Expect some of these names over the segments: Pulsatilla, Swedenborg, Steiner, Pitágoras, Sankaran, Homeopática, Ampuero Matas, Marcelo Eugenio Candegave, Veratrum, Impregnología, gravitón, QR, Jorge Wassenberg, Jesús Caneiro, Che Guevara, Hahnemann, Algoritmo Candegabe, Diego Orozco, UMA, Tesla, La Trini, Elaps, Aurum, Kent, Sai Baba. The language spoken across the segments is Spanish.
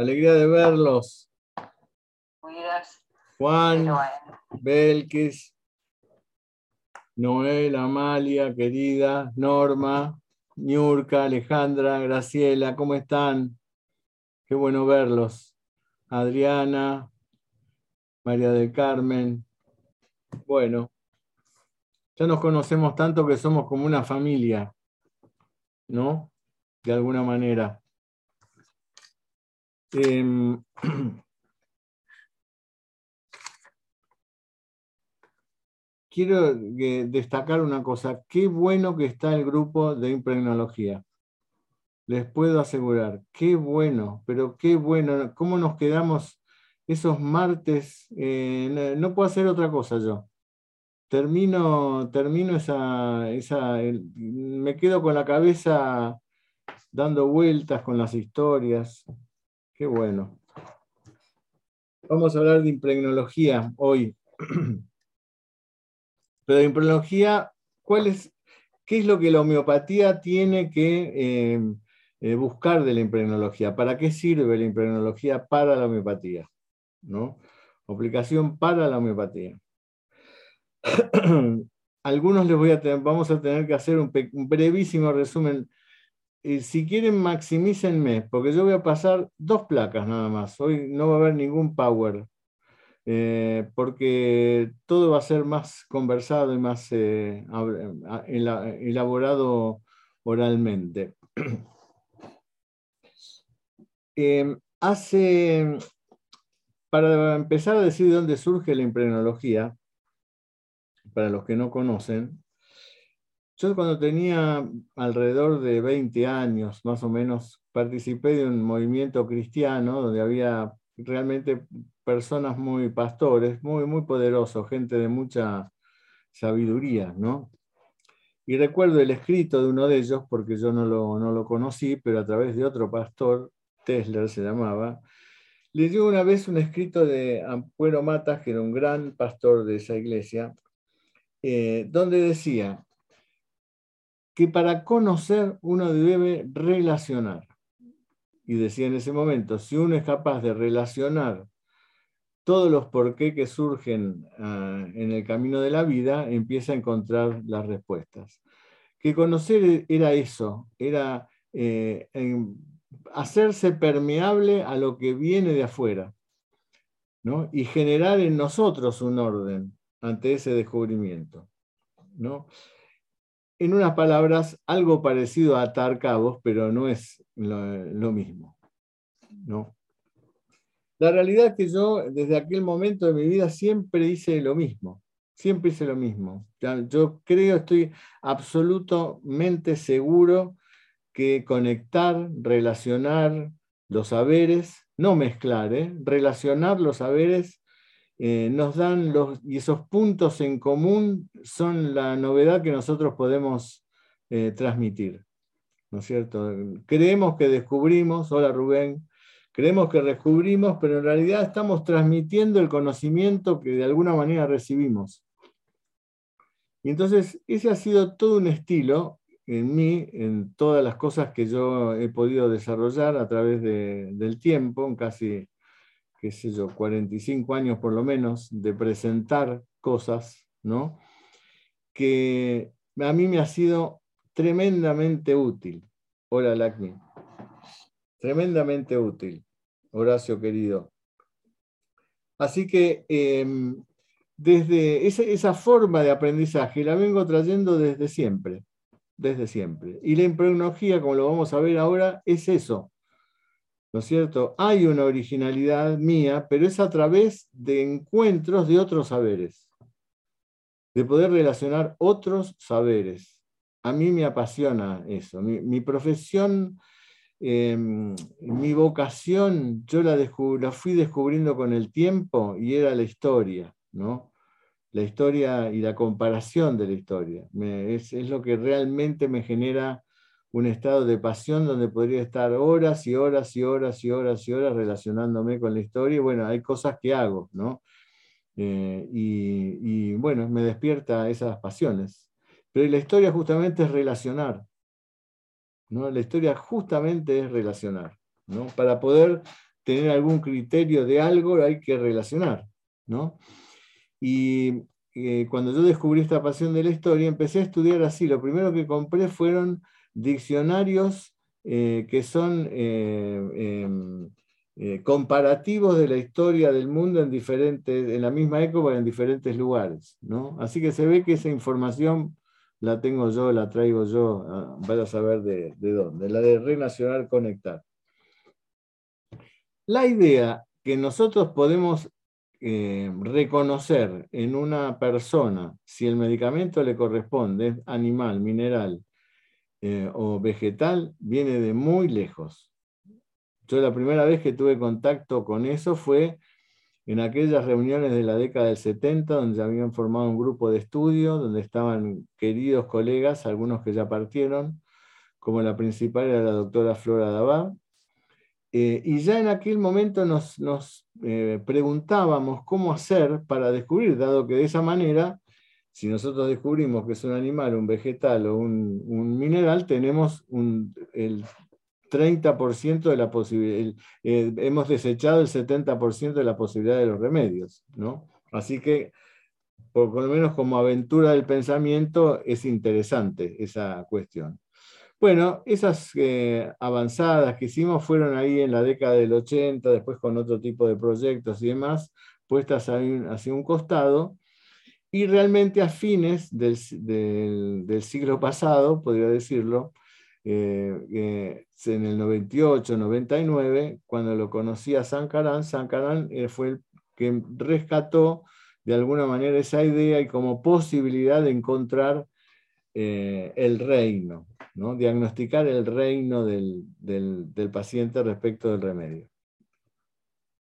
Alegría de verlos. Juan, Belkis, Noel, Amalia, querida, Norma, Niurka, Alejandra, Graciela, ¿cómo están? Qué bueno verlos. Adriana, María del Carmen. Bueno, ya nos conocemos tanto que somos como una familia, ¿no? De alguna manera. Quiero destacar una cosa. Qué bueno que está el grupo de Impregnología. Les puedo asegurar. Qué bueno, pero qué bueno. ¿Cómo nos quedamos esos martes? No puedo hacer otra cosa yo. Termino me quedo con la cabeza dando vueltas con las historias. Qué bueno. Vamos a hablar de impregnología hoy. Pero de impregnología, ¿qué es lo que la homeopatía tiene que buscar de la impregnología? ¿Para qué sirve la impregnología para la homeopatía? ¿No? Aplicación para la homeopatía. Algunos vamos a tener que hacer un brevísimo resumen. Si quieren, maximícenme, porque yo voy a pasar 2 placas nada más. Hoy no va a haber ningún power, porque todo va a ser más conversado y más elaborado oralmente. Para empezar a decir de dónde surge la impregnología, para los que no conocen, yo cuando tenía alrededor de 20 años, más o menos, participé de un movimiento cristiano donde había realmente personas muy pastores, muy, muy poderosos, gente de mucha sabiduría, ¿no? Y recuerdo el escrito de uno de ellos, porque yo no lo conocí, pero a través de otro pastor, Tesler se llamaba, leyó una vez un escrito de Ampuero Matas, que era un gran pastor de esa iglesia, donde decía que para conocer uno debe relacionar. Y decía en ese momento, si uno es capaz de relacionar todos los porqué que surgen en el camino de la vida, empieza a encontrar las respuestas. Que conocer era eso, era hacerse permeable a lo que viene de afuera, ¿no? Y generar en nosotros un orden ante ese descubrimiento, ¿no? En unas palabras, algo parecido a atar cabos, pero no es lo mismo, ¿no? La realidad es que yo, desde aquel momento de mi vida, siempre hice lo mismo. Siempre hice lo mismo. Yo creo, estoy absolutamente seguro que conectar, relacionar los saberes, no mezclar, relacionar los saberes, nos dan y esos puntos en común son la novedad que nosotros podemos transmitir, ¿no es cierto? Creemos que descubrimos, hola Rubén, creemos que descubrimos, pero en realidad estamos transmitiendo el conocimiento que de alguna manera recibimos. Y entonces ese ha sido todo un estilo en mí, en todas las cosas que yo he podido desarrollar a través del tiempo, en casi, qué sé yo, 45 años por lo menos, de presentar cosas, ¿no? Que a mí me ha sido tremendamente útil. Hola, Lakmi. Tremendamente útil, Horacio querido. Así que desde esa forma de aprendizaje la vengo trayendo desde siempre. Desde siempre. Y la impregnología, como lo vamos a ver ahora, es eso, ¿no es cierto? Hay una originalidad mía, pero es a través de encuentros de otros saberes, de poder relacionar otros saberes. A mí me apasiona eso. Mi profesión, mi vocación, yo la fui descubriendo con el tiempo y era la historia, ¿no? La historia y la comparación de la historia. Es lo que realmente me genera un estado de pasión donde podría estar horas y horas y horas y horas y horas relacionándome con la historia. Y bueno, hay cosas que hago, ¿no? Y bueno, me despierta esas pasiones. Pero la historia justamente es relacionar, ¿no? La historia justamente es relacionar, ¿no? Para poder tener algún criterio de algo, lo hay que relacionar, ¿no? Y cuando yo descubrí esta pasión de la historia, empecé a estudiar así. Lo primero que compré fueron diccionarios que son comparativos de la historia del mundo en diferentes, en la misma época, en diferentes lugares, ¿no? Así que se ve que esa información la tengo yo, la traigo yo, vaya a saber de dónde, la de relacionar, conectar. La idea que nosotros podemos reconocer en una persona, si el medicamento le corresponde, es animal, mineral o vegetal, viene de muy lejos. Yo la primera vez que tuve contacto con eso fue en aquellas reuniones de la década del 70, donde habían formado un grupo de estudio, donde estaban queridos colegas, algunos que ya partieron, como la principal era la doctora Flora Dabá, y ya en aquel momento nos preguntábamos cómo hacer para descubrir, dado que de esa manera, si nosotros descubrimos que es un animal, un vegetal o un mineral, tenemos el 30% de la posibilidad, hemos desechado el 70% de la posibilidad de los remedios, ¿no? Así que, por lo menos como aventura del pensamiento, es interesante esa cuestión. Bueno, esas avanzadas que hicimos fueron ahí en la década del 80, después con otro tipo de proyectos y demás, puestas hacia un costado, y realmente a fines del siglo pasado, podría decirlo, en el 98, 99, cuando lo conocía Sankaran, Sankaran fue el que rescató de alguna manera esa idea y como posibilidad de encontrar el reino, ¿no? Diagnosticar el reino del paciente respecto del remedio.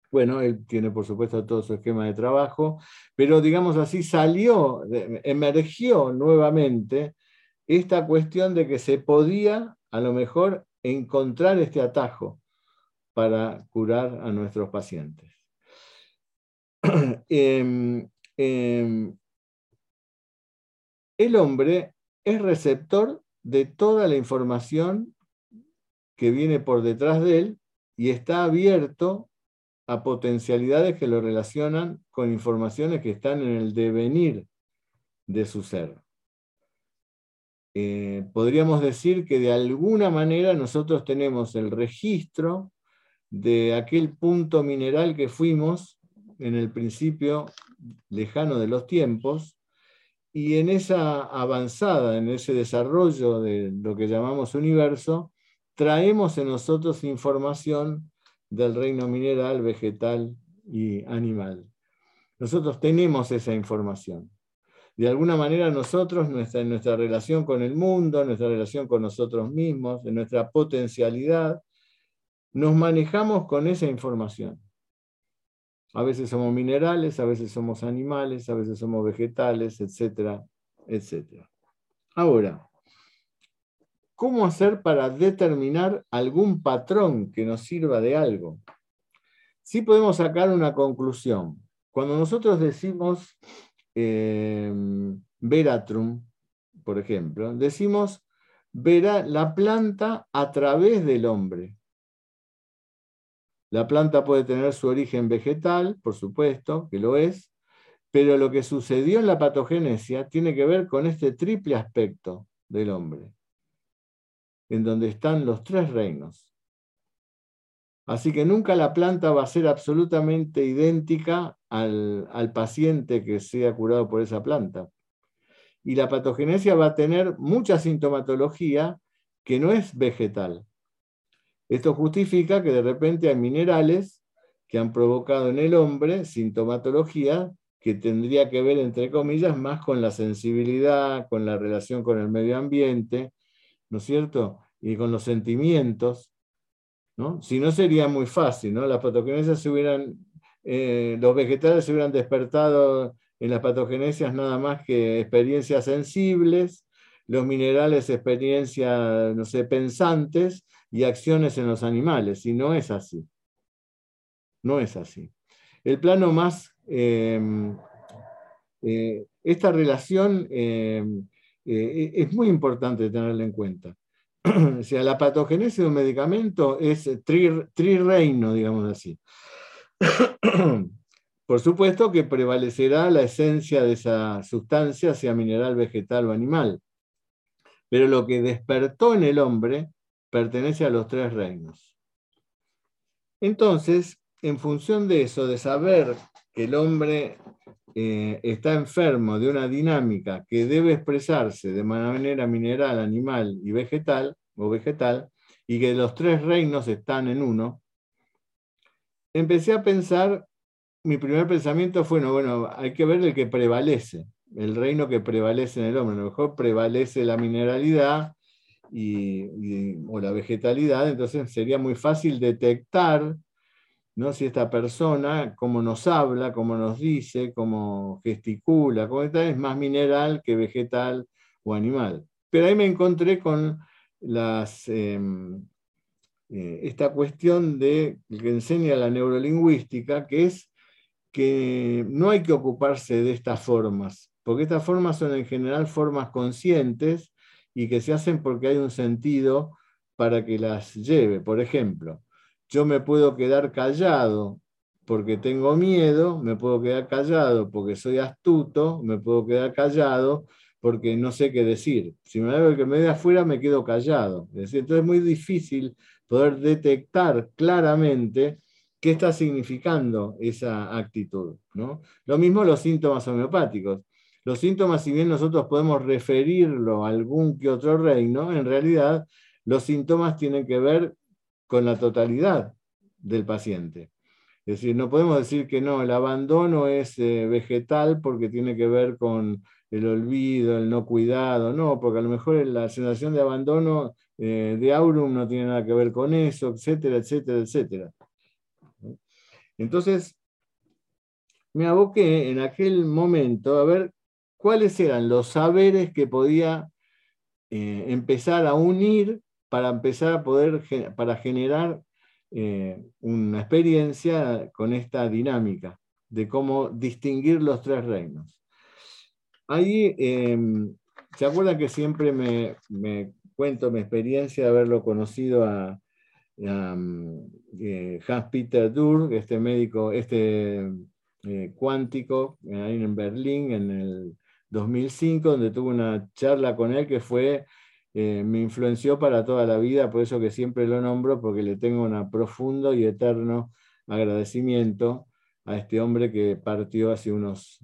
Bueno, él tiene por supuesto todo su esquema de trabajo, pero digamos así salió, emergió nuevamente esta cuestión de que se podía, a lo mejor, encontrar este atajo para curar a nuestros pacientes. El hombre es receptor de toda la información que viene por detrás de él y está abierto a potencialidades que lo relacionan con informaciones que están en el devenir de su ser. Podríamos decir que de alguna manera nosotros tenemos el registro de aquel punto mineral que fuimos en el principio lejano de los tiempos, y en esa avanzada, en ese desarrollo de lo que llamamos universo, traemos en nosotros información del reino mineral, vegetal y animal. Nosotros tenemos esa información. De alguna manera nosotros, nuestra relación con el mundo, nuestra relación con nosotros mismos, en nuestra potencialidad, nos manejamos con esa información. A veces somos minerales, a veces somos animales, a veces somos vegetales, etcétera, etcétera. Ahora, ¿cómo hacer para determinar algún patrón que nos sirva de algo? Sí podemos sacar una conclusión. Cuando nosotros decimos Veratrum, por ejemplo, decimos verá la planta a través del hombre. La planta puede tener su origen vegetal, por supuesto, que lo es, pero lo que sucedió en la patogénesia tiene que ver con este triple aspecto del hombre, en donde están los tres reinos. Así que nunca la planta va a ser absolutamente idéntica al paciente que sea curado por esa planta. Y la patogenesia va a tener mucha sintomatología que no es vegetal. Esto justifica que de repente hay minerales que han provocado en el hombre sintomatología que tendría que ver, entre comillas, más con la sensibilidad, con la relación con el medio ambiente, ¿no es cierto? Y con los sentimientos, ¿no? Si no sería muy fácil, ¿no? Las patogenesias se hubieran, los vegetales se hubieran despertado en las patogenesias nada más que experiencias sensibles, los minerales experiencias, no sé, pensantes y acciones en los animales, y no es así. No es así. El plano más, esta relación es muy importante tenerla en cuenta. O sea, la patogénesis de un medicamento es trireino, digamos así. Por supuesto que prevalecerá la esencia de esa sustancia, sea mineral, vegetal o animal. Pero lo que despertó en el hombre pertenece a los tres reinos. Entonces, en función de eso, de saber que el hombre está enfermo de una dinámica que debe expresarse de manera mineral, animal y vegetal, o vegetal, y que los tres reinos están en uno, empecé a pensar, mi primer pensamiento fue, no, bueno, hay que ver el que prevalece, el reino que prevalece en el hombre. A lo mejor prevalece la mineralidad o la vegetalidad, entonces sería muy fácil detectar, ¿no?, si esta persona, cómo nos habla, cómo nos dice, cómo gesticula, cómo está, es más mineral que vegetal o animal. Pero ahí me encontré con esta cuestión de que enseña la neurolingüística, que es que no hay que ocuparse de estas formas, porque estas formas son en general formas conscientes y que se hacen porque hay un sentido para que las lleve. Por ejemplo, yo me puedo quedar callado porque tengo miedo, me puedo quedar callado porque soy astuto, me puedo quedar callado porque no sé qué decir. Si me veo que me de afuera, me quedo callado. Entonces es muy difícil poder detectar claramente qué está significando esa actitud, ¿no? Lo mismo los síntomas homeopáticos. Los síntomas, si bien nosotros podemos referirlo a algún que otro reino, en realidad los síntomas tienen que ver con la totalidad del paciente. Es decir, no podemos decir que no, el abandono es vegetal porque tiene que ver con el olvido, el no cuidado, no, porque a lo mejor la sensación de abandono de Aurum no tiene nada que ver con eso, etcétera, etcétera, etcétera. Entonces, me aboqué en aquel momento a ver cuáles eran los saberes que podía empezar a unir para empezar a generar una experiencia con esta dinámica de cómo distinguir los tres reinos. Ahí, ¿se acuerdan que siempre me cuento mi experiencia de haberlo conocido a Hans-Peter Dürr, este médico, cuántico, ahí en Berlín en el 2005, donde tuve una charla con él que fue... me influenció para toda la vida, por eso que siempre lo nombro, porque le tengo un profundo y eterno agradecimiento a este hombre que partió hace unos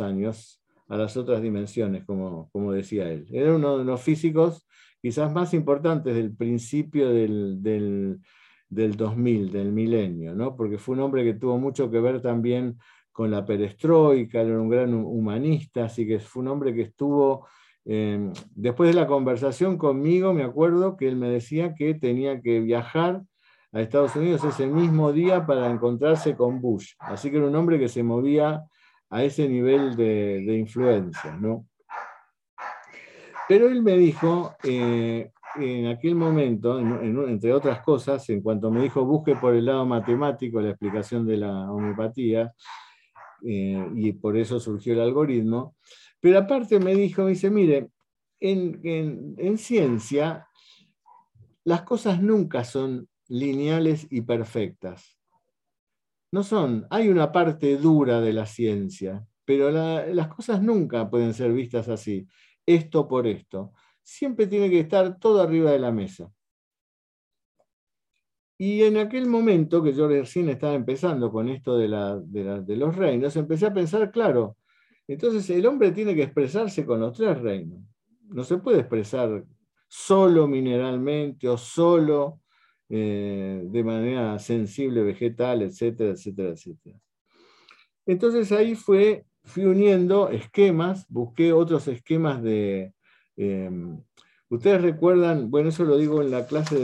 años a las otras dimensiones, como decía él. Era uno de los físicos quizás más importantes del principio del 2000, del milenio, ¿no? Porque fue un hombre que tuvo mucho que ver también con la perestroika, era un gran humanista, así que fue un hombre que estuvo... después de la conversación conmigo, me acuerdo que él me decía que tenía que viajar a Estados Unidos ese mismo día para encontrarse con Bush. Así que era un hombre que se movía a ese nivel de influencia, ¿no? Pero él me dijo, en aquel momento, entre otras cosas, en cuanto me dijo busque por el lado matemático la explicación de la homeopatía, y por eso surgió el algoritmo. Pero aparte me dice, mire, en ciencia las cosas nunca son lineales y perfectas. No son, hay una parte dura de la ciencia, pero las cosas nunca pueden ser vistas así, esto por esto. Siempre tiene que estar todo arriba de la mesa. Y en aquel momento que yo recién estaba empezando con esto de los reinos, empecé a pensar, claro, entonces el hombre tiene que expresarse con los tres reinos. No se puede expresar solo mineralmente o solo de manera sensible, vegetal, etcétera, etcétera, etcétera. Entonces ahí fui uniendo esquemas, busqué otros esquemas de... ustedes recuerdan, bueno, eso lo digo en la clase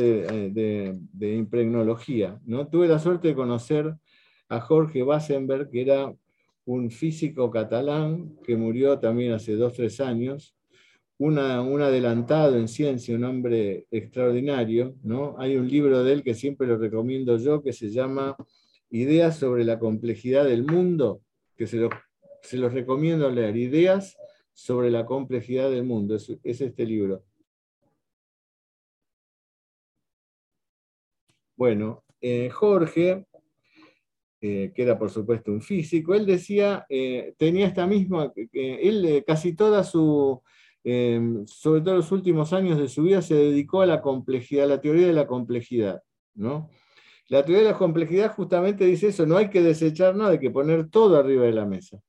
de impregnología, ¿no? Tuve la suerte de conocer a Jorge Wassenberg, que era... un físico catalán que murió también hace 2 o 3 años, un adelantado en ciencia, un hombre extraordinario, ¿no? Hay un libro de él que siempre lo recomiendo yo, que se llama Ideas sobre la complejidad del mundo, que se los recomiendo leer, Ideas sobre la complejidad del mundo, es este libro. Bueno, Jorge, que era por supuesto un físico, él decía, tenía esta misma, él casi toda su, sobre todo los últimos años de su vida, se dedicó a la complejidad, a la teoría de la complejidad, ¿no? La teoría de la complejidad justamente dice eso, no hay que desechar nada, hay que poner todo arriba de la mesa.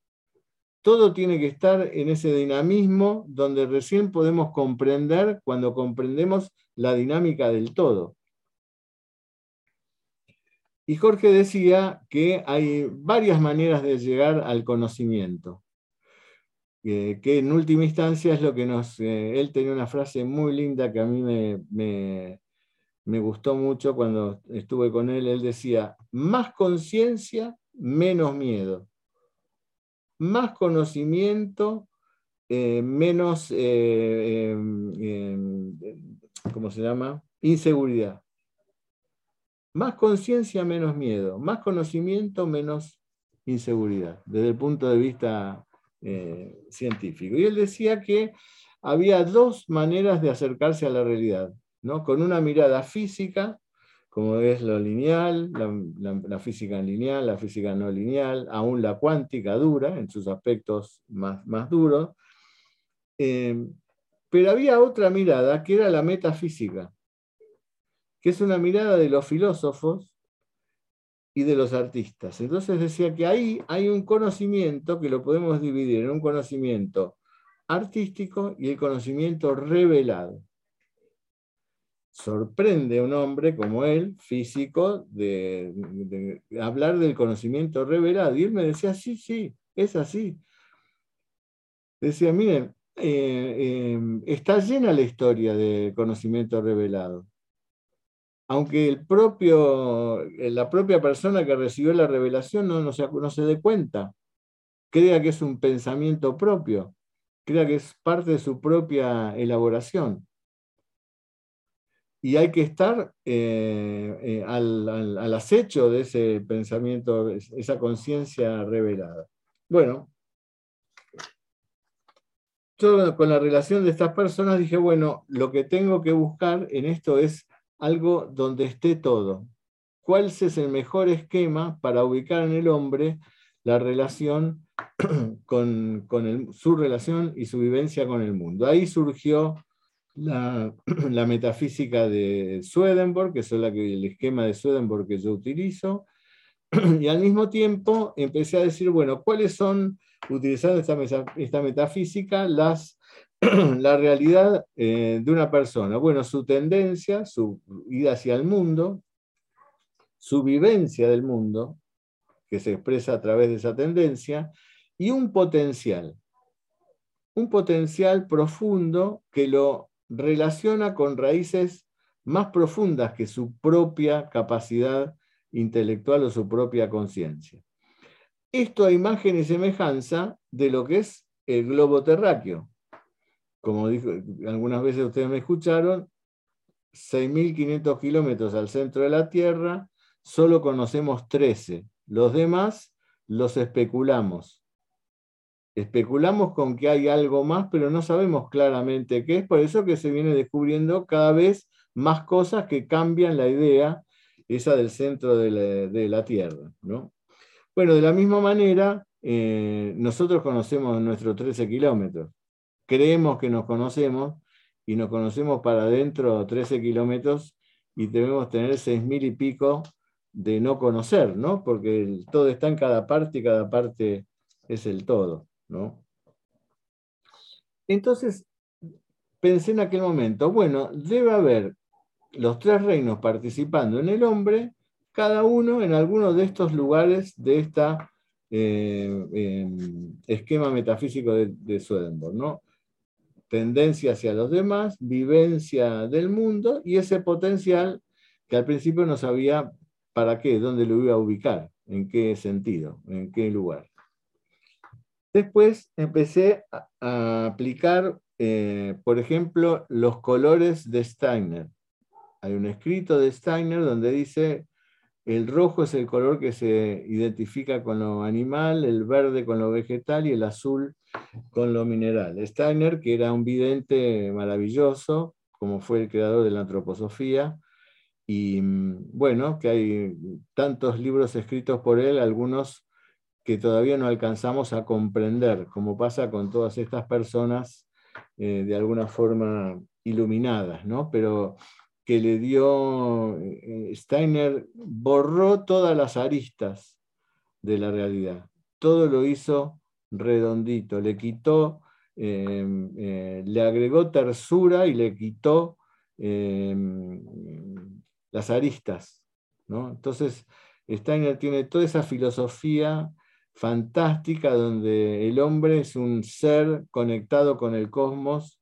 Todo tiene que estar en ese dinamismo donde recién podemos comprender, cuando comprendemos la dinámica del todo. Y Jorge decía que hay varias maneras de llegar al conocimiento, que en última instancia es lo que nos... él tenía una frase muy linda que a mí me gustó mucho cuando estuve con él. Él decía, más conciencia, menos miedo. Más conocimiento, menos... ¿cómo se llama? Inseguridad. Más conciencia, menos miedo. Más conocimiento, menos inseguridad, desde el punto de vista científico. Y él decía que había dos maneras de acercarse a la realidad, ¿no? Con una mirada física, como es lo lineal, la física lineal, la física no lineal, aún la cuántica dura, en sus aspectos más duros. Pero había otra mirada, que era la metafísica, que es una mirada de los filósofos y de los artistas. Entonces decía que ahí hay un conocimiento que lo podemos dividir en un conocimiento artístico y el conocimiento revelado. Sorprende a un hombre como él, físico, de hablar del conocimiento revelado. Y él me decía, sí, sí, es así. Decía, miren, está llena la historia de conocimiento revelado. Aunque la propia persona que recibió la revelación no se dé cuenta, crea que es un pensamiento propio, crea que es parte de su propia elaboración. Y hay que estar al acecho de ese pensamiento, esa conciencia revelada. Bueno, yo con la relación de estas personas dije, bueno, lo que tengo que buscar en esto es algo donde esté todo. ¿Cuál es el mejor esquema para ubicar en el hombre la relación su relación y su vivencia con el mundo? Ahí surgió la metafísica de Swedenborg, que es el esquema de Swedenborg que yo utilizo, y al mismo tiempo empecé a decir, bueno, ¿cuáles son, utilizando esta metafísica, la realidad de una persona? Bueno, su tendencia, su ida hacia el mundo, su vivencia del mundo, que se expresa a través de esa tendencia, y un potencial profundo que lo relaciona con raíces más profundas que su propia capacidad intelectual o su propia conciencia. Esto a imagen y semejanza de lo que es el globo terráqueo. Como dijo, algunas veces ustedes me escucharon, 6.500 kilómetros al centro de la Tierra, solo conocemos 13. Los demás los especulamos. Especulamos con que hay algo más, pero no sabemos claramente qué es, por eso que se viene descubriendo cada vez más cosas que cambian la idea esa del centro de la Tierra, ¿no? Bueno, de la misma manera, nosotros conocemos nuestros 13 kilómetros. Creemos que nos conocemos, y nos conocemos para adentro 13 kilómetros, y debemos tener 6.000 y pico de no conocer, ¿no? Porque el todo está en cada parte, y cada parte es el todo, ¿no? Entonces, pensé en aquel momento, bueno, debe haber los tres reinos participando en el hombre, cada uno en alguno de estos lugares de esta esquema metafísico de Swedenborg, ¿no? Tendencia hacia los demás, vivencia del mundo, y ese potencial que al principio no sabía para qué, dónde lo iba a ubicar, en qué sentido, en qué lugar. Después empecé a aplicar, por ejemplo, los colores de Steiner. Hay un escrito de Steiner donde dice: el rojo es el color que se identifica con lo animal, el verde con lo vegetal y el azul con lo mineral. Steiner, que era un vidente maravilloso, como fue el creador de la antroposofía, Y bueno, que hay tantos libros escritos por él, algunos que todavía no alcanzamos a comprender, como pasa con todas estas personas de alguna forma iluminadas, ¿no? Pero que le dio, Steiner borró todas las aristas de la realidad, todo lo hizo redondito, le quitó, le agregó tersura y le quitó las aristas, ¿no? Entonces Steiner tiene toda esa filosofía fantástica donde el hombre es un ser conectado con el cosmos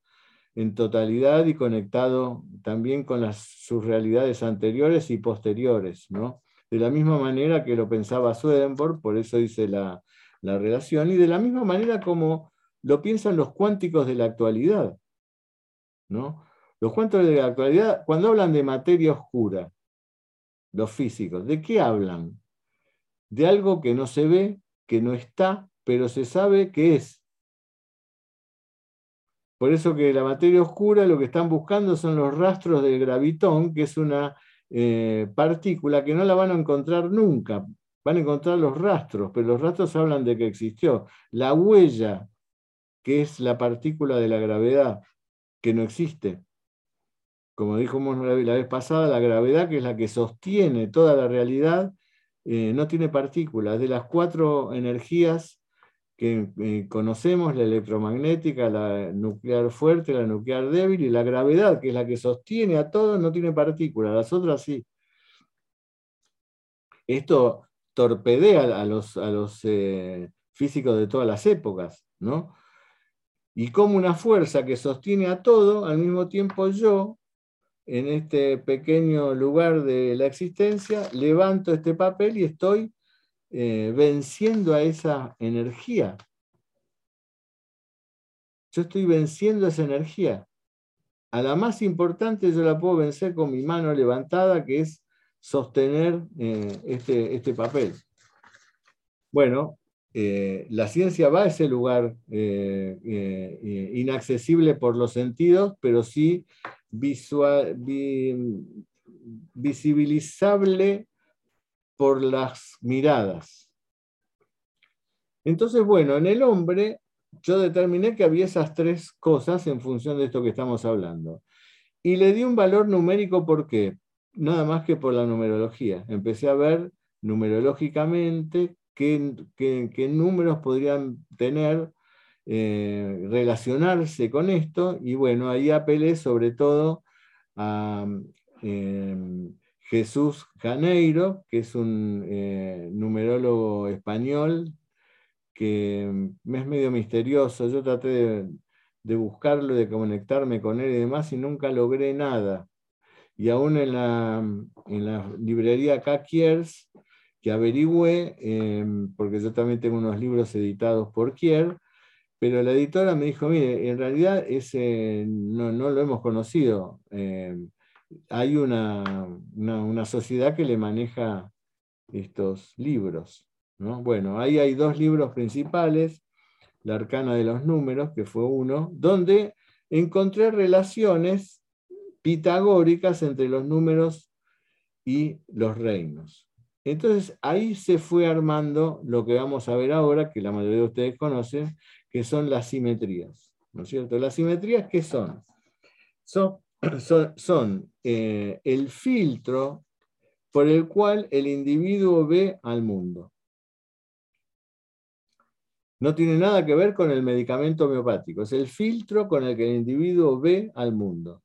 en totalidad y conectado también con sus realidades anteriores y posteriores, ¿no? De la misma manera que lo pensaba Swedenborg, por eso hice la relación, y de la misma manera como lo piensan los cuánticos de la actualidad, ¿no? Los cuánticos de la actualidad, cuando hablan de materia oscura, los físicos, ¿de qué hablan? De algo que no se ve, que no está, pero se sabe que es. Por eso que la materia oscura lo que están buscando son los rastros del gravitón, que es una partícula que no la van a encontrar nunca. Van a encontrar los rastros, pero los rastros hablan de que existió. La huella, que es la partícula de la gravedad, que no existe. Como dijimos la vez pasada, la gravedad, que es la que sostiene toda la realidad, no tiene partículas. De las 4 energías que conocemos, la electromagnética, la nuclear fuerte, la nuclear débil y la gravedad, que es la que sostiene a todos, no tiene partículas, las otras sí. Esto torpedea a los físicos de todas las épocas, ¿no? Y como una fuerza que sostiene a todo, al mismo tiempo yo, en este pequeño lugar de la existencia, levanto este papel y estoy venciendo a esa energía. Yo estoy venciendo esa energía. A la más importante yo la puedo vencer con mi mano levantada, que es sostener este papel. Bueno, la ciencia va a ese lugar inaccesible por los sentidos, pero sí visibilizable por las miradas. Entonces, bueno, en el hombre yo determiné que había esas 3 cosas en función de esto que estamos hablando. Y le di un valor numérico, ¿por qué? Nada más que por la numerología. Empecé a ver numerológicamente qué números podrían tener, relacionarse con esto, y bueno, ahí apelé sobre todo a... Jesús Caneiro, que es un numerólogo español, que es medio misterioso. Yo traté de buscarlo, de conectarme con él y demás, y nunca logré nada. Y aún en la librería Kiers, que averigüé, porque yo también tengo unos libros editados por Kier, pero la editora me dijo, mire, en realidad ese no lo hemos conocido. Hay una sociedad que le maneja estos libros, ¿no? Bueno, ahí hay 2 libros principales, La Arcana de los Números, que fue uno, donde encontré relaciones pitagóricas entre los números y los reinos. Entonces ahí se fue armando lo que vamos a ver ahora, que la mayoría de ustedes conocen, que son las simetrías, ¿no es cierto? ¿Las simetrías qué son? Son el filtro por el cual el individuo ve al mundo. No tiene nada que ver con el medicamento homeopático, es el filtro con el que el individuo ve al mundo.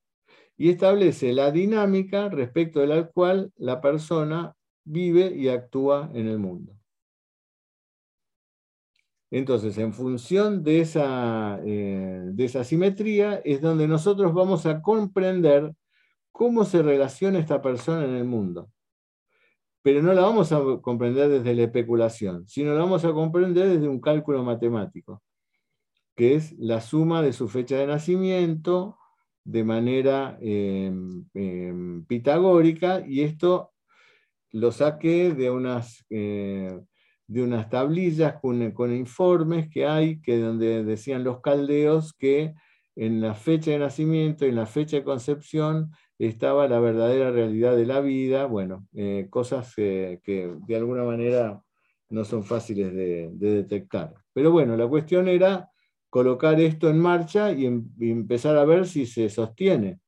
Y establece la dinámica respecto de la cual la persona vive y actúa en el mundo. Entonces, en función de esa simetría es donde nosotros vamos a comprender cómo se relaciona esta persona en el mundo. Pero no la vamos a comprender desde la especulación, sino la vamos a comprender desde un cálculo matemático, que es la suma de su fecha de nacimiento de manera pitagórica, y esto lo saqué de unas tablillas con informes que hay, que donde decían los caldeos que en la fecha de nacimiento y en la fecha de concepción estaba la verdadera realidad de la vida, bueno, cosas que de alguna manera no son fáciles de detectar. Pero bueno, la cuestión era colocar esto en marcha y empezar a ver si se sostiene,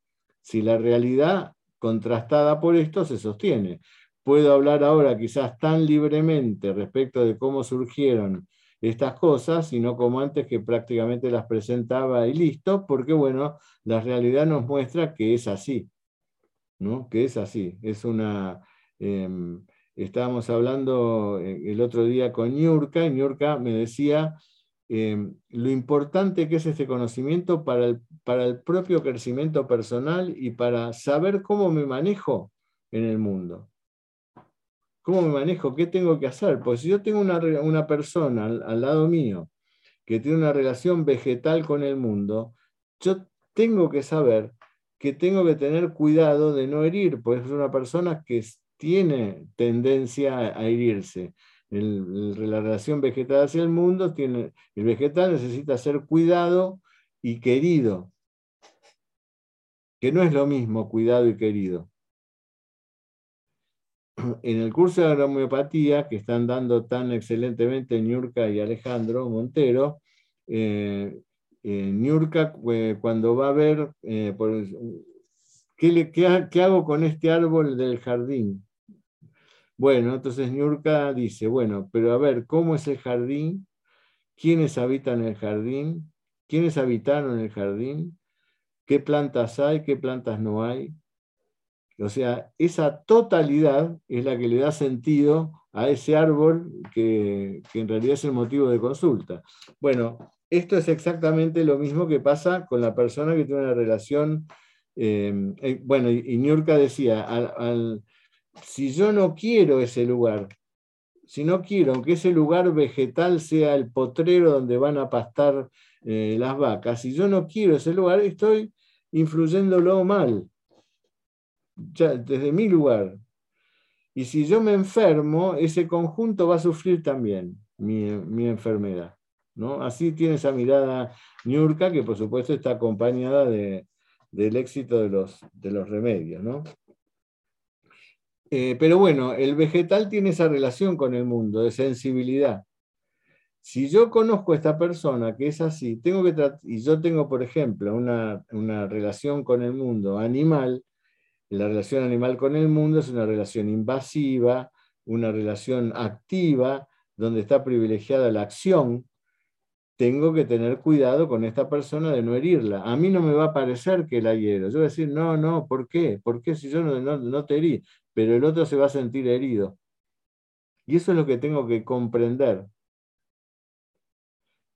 si la realidad contrastada por esto se sostiene. Puedo hablar ahora quizás tan libremente respecto de cómo surgieron estas cosas, y no como antes que prácticamente las presentaba y listo, porque bueno, la realidad nos muestra que es así, ¿no? Que es así. Es una... estábamos hablando el otro día con Niurka, y Niurka me decía lo importante que es este conocimiento para el propio crecimiento personal y para saber cómo me manejo en el mundo. ¿Cómo me manejo? ¿Qué tengo que hacer? Pues si yo tengo una persona al lado mío que tiene una relación vegetal con el mundo, yo tengo que saber que tengo que tener cuidado de no herir, porque es una persona que tiene tendencia a herirse. La relación vegetal hacia el mundo, el vegetal necesita ser cuidado y querido, que no es lo mismo cuidado y querido. En el curso de homeopatía que están dando tan excelentemente Niurka y Alejandro Montero, Niurka cuando va a ver ¿qué hago con este árbol del jardín? Bueno, entonces Niurka dice, bueno, pero a ver, ¿cómo es el jardín? ¿Quiénes habitan el jardín? ¿Quiénes habitaron el jardín? ¿Qué plantas hay? ¿Qué plantas no hay? O sea, esa totalidad es la que le da sentido a ese árbol que en realidad es el motivo de consulta. Bueno, esto es exactamente lo mismo que pasa con la persona que tiene una relación... bueno, y Niurka decía, si yo no quiero ese lugar, si no quiero, aunque ese lugar vegetal sea el potrero donde van a pastar las vacas, si yo no quiero ese lugar, estoy influyéndolo mal. Ya, desde mi lugar. Y si yo me enfermo, ese conjunto va a sufrir también mi enfermedad, ¿no? Así tiene esa mirada Niurka, que por supuesto está acompañada del éxito de los remedios, ¿no? Pero bueno, el vegetal tiene esa relación con el mundo, de sensibilidad. Si yo conozco a esta persona que es así, y yo tengo, por ejemplo, una relación con el mundo animal. La relación animal con el mundo es una relación invasiva, una relación activa, donde está privilegiada la acción. Tengo que tener cuidado con esta persona de no herirla. A mí no me va a parecer que la hiero. Yo voy a decir, no, ¿por qué? ¿Por qué si yo no te herí? Pero el otro se va a sentir herido. Y eso es lo que tengo que comprender.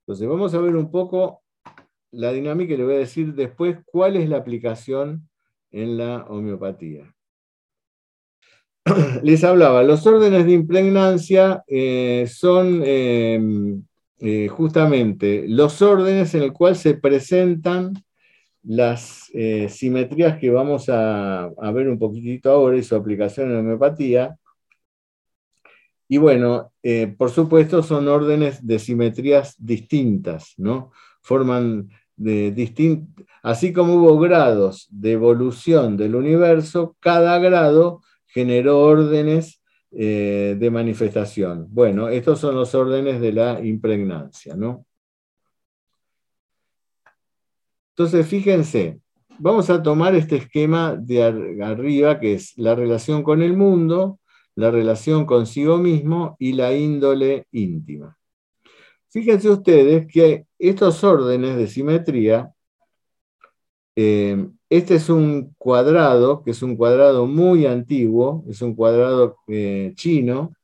Entonces vamos a ver un poco la dinámica y le voy a decir después cuál es la aplicación en la homeopatía. Les hablaba, los órdenes de impregnancia son justamente los órdenes en el cual se presentan las simetrías que vamos a ver un poquitito ahora y su aplicación en la homeopatía. Y bueno, por supuesto son órdenes de simetrías distintas, ¿no? Forman... así como hubo grados de evolución del universo, cada grado generó órdenes de manifestación. Bueno, estos son los órdenes de la impregnancia, ¿no? Entonces, fíjense, vamos a tomar este esquema de arriba, que es la relación con el mundo, la relación consigo mismo y la índole íntima. Fíjense ustedes que estos órdenes de simetría, este es un cuadrado, que es un cuadrado muy antiguo, es un cuadrado chino,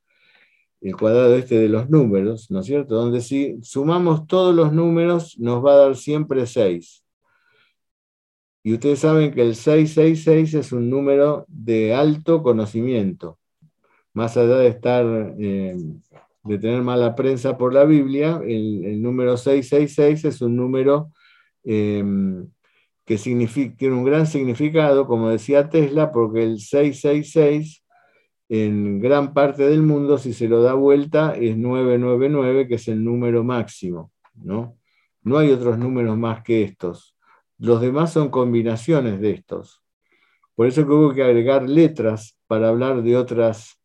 el cuadrado este de los números, ¿no es cierto? Donde si sumamos todos los números nos va a dar siempre 6. Y ustedes saben que el 666 es un número de alto conocimiento, más allá de estar... de tener mala prensa por la Biblia, el número 666 es un número que tiene un gran significado, como decía Tesla, porque el 666 en gran parte del mundo, si se lo da vuelta, es 999, que es el número máximo, ¿no? No hay otros números más que estos. Los demás son combinaciones de estos. Por eso que hubo que agregar letras para hablar de otras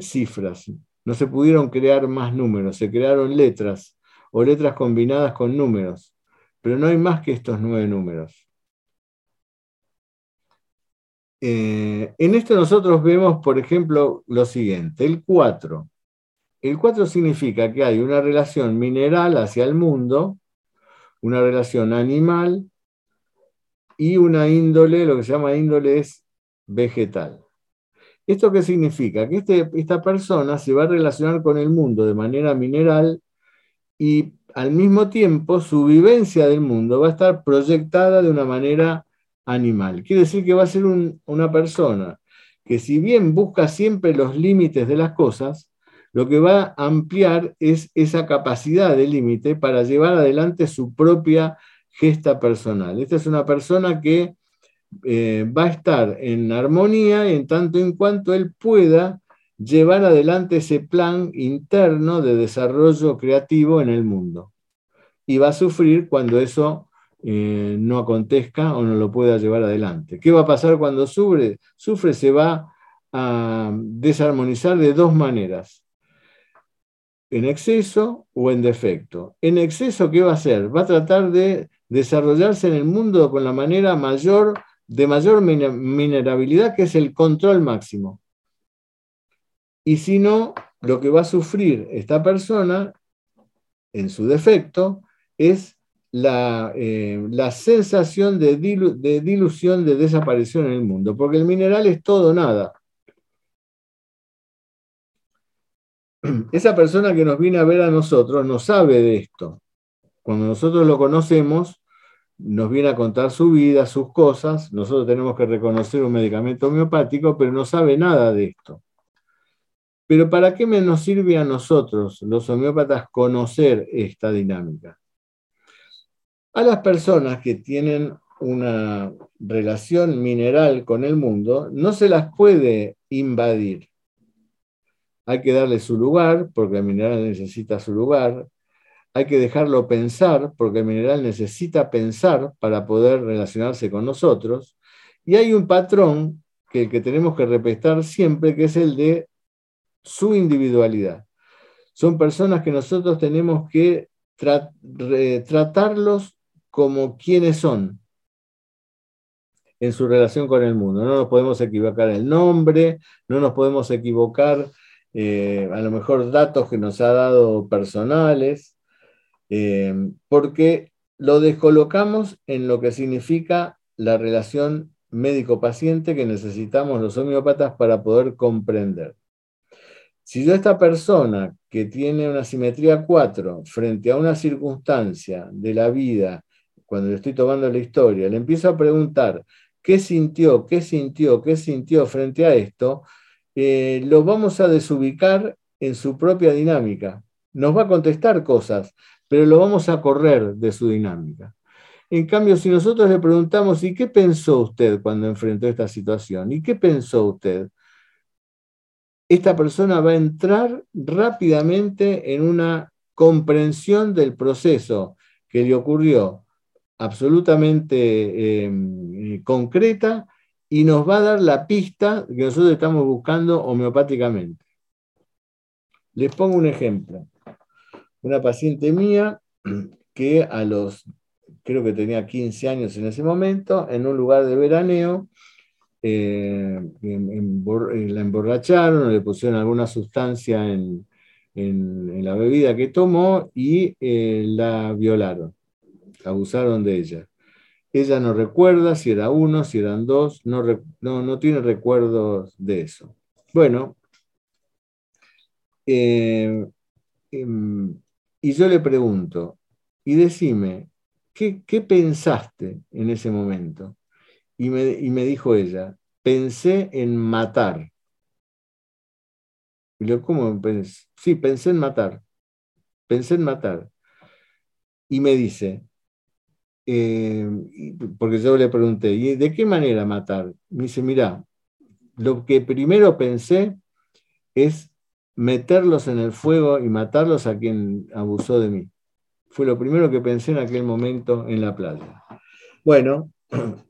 cifras. No se pudieron crear más números, se crearon letras o letras combinadas con números. Pero no hay más que estos 9 números. En esto nosotros vemos, por ejemplo, lo siguiente, el 4. El 4 significa que hay una relación mineral hacia el mundo, una relación animal y una índole, lo que se llama índole es vegetal. ¿Esto qué significa? Que esta persona se va a relacionar con el mundo de manera mineral y al mismo tiempo su vivencia del mundo va a estar proyectada de una manera animal. Quiere decir que va a ser una persona que si bien busca siempre los límites de las cosas, lo que va a ampliar es esa capacidad de límite para llevar adelante su propia gesta personal. Esta es una persona que va a estar en armonía en tanto en cuanto él pueda llevar adelante ese plan interno de desarrollo creativo en el mundo. Y va a sufrir cuando eso no acontezca o no lo pueda llevar adelante. ¿Qué va a pasar cuando sufre? Sufre, se va a desarmonizar de dos maneras. En exceso o en defecto. En exceso, ¿qué va a hacer? Va a tratar de desarrollarse en el mundo con la manera de mayor minerabilidad, que es el control máximo. Y si no, lo que va a sufrir esta persona, en su defecto, es la sensación de dilución, de desaparición en el mundo, porque el mineral es todo o nada. Esa persona que nos viene a ver a nosotros no sabe de esto. Cuando nosotros lo conocemos, nos viene a contar su vida, sus cosas. Nosotros tenemos que reconocer un medicamento homeopático, pero no sabe nada de esto. Pero ¿para qué nos sirve a nosotros, los homeópatas, conocer esta dinámica? A las personas que tienen una relación mineral con el mundo, no se las puede invadir. Hay que darle su lugar, porque el mineral necesita su lugar. Hay que dejarlo pensar, porque el mineral necesita pensar para poder relacionarse con nosotros. Y hay un patrón que tenemos que respetar siempre, que es el de su individualidad. Son personas que nosotros tenemos que tratarlos como quienes son en su relación con el mundo. No nos podemos equivocar el nombre, no nos podemos equivocar a lo mejor datos que nos ha dado personales, porque lo descolocamos en lo que significa la relación médico-paciente que necesitamos los homeópatas para poder comprender. Si yo a esta persona que tiene una simetría 4 frente a una circunstancia de la vida, cuando le estoy tomando la historia, le empiezo a preguntar qué sintió frente a esto, lo vamos a desubicar en su propia dinámica. Nos va a contestar cosas, pero lo vamos a correr de su dinámica. En cambio, si nosotros le preguntamos, ¿y qué pensó usted cuando enfrentó esta situación? ¿Y qué pensó usted? Esta persona va a entrar rápidamente en una comprensión del proceso que le ocurrió, absolutamente concreta, y nos va a dar la pista que nosotros estamos buscando homeopáticamente. Les pongo un ejemplo. Una paciente mía que creo que tenía 15 años en ese momento, en un lugar de veraneo, la emborracharon, le pusieron alguna sustancia en la bebida que tomó y la violaron, abusaron de ella. Ella no recuerda si era uno, si eran dos, no tiene recuerdos de eso. Bueno, y yo le pregunto, y decime, ¿qué pensaste en ese momento? Y me dijo ella, pensé en matar. Y yo, ¿cómo? Sí, pensé en matar. Y me dice... porque yo le pregunté, ¿y de qué manera matar? Me dice, mirá, lo que primero pensé es meterlos en el fuego y matarlos a quien abusó de mí. Fue lo primero que pensé en aquel momento en la playa. Bueno,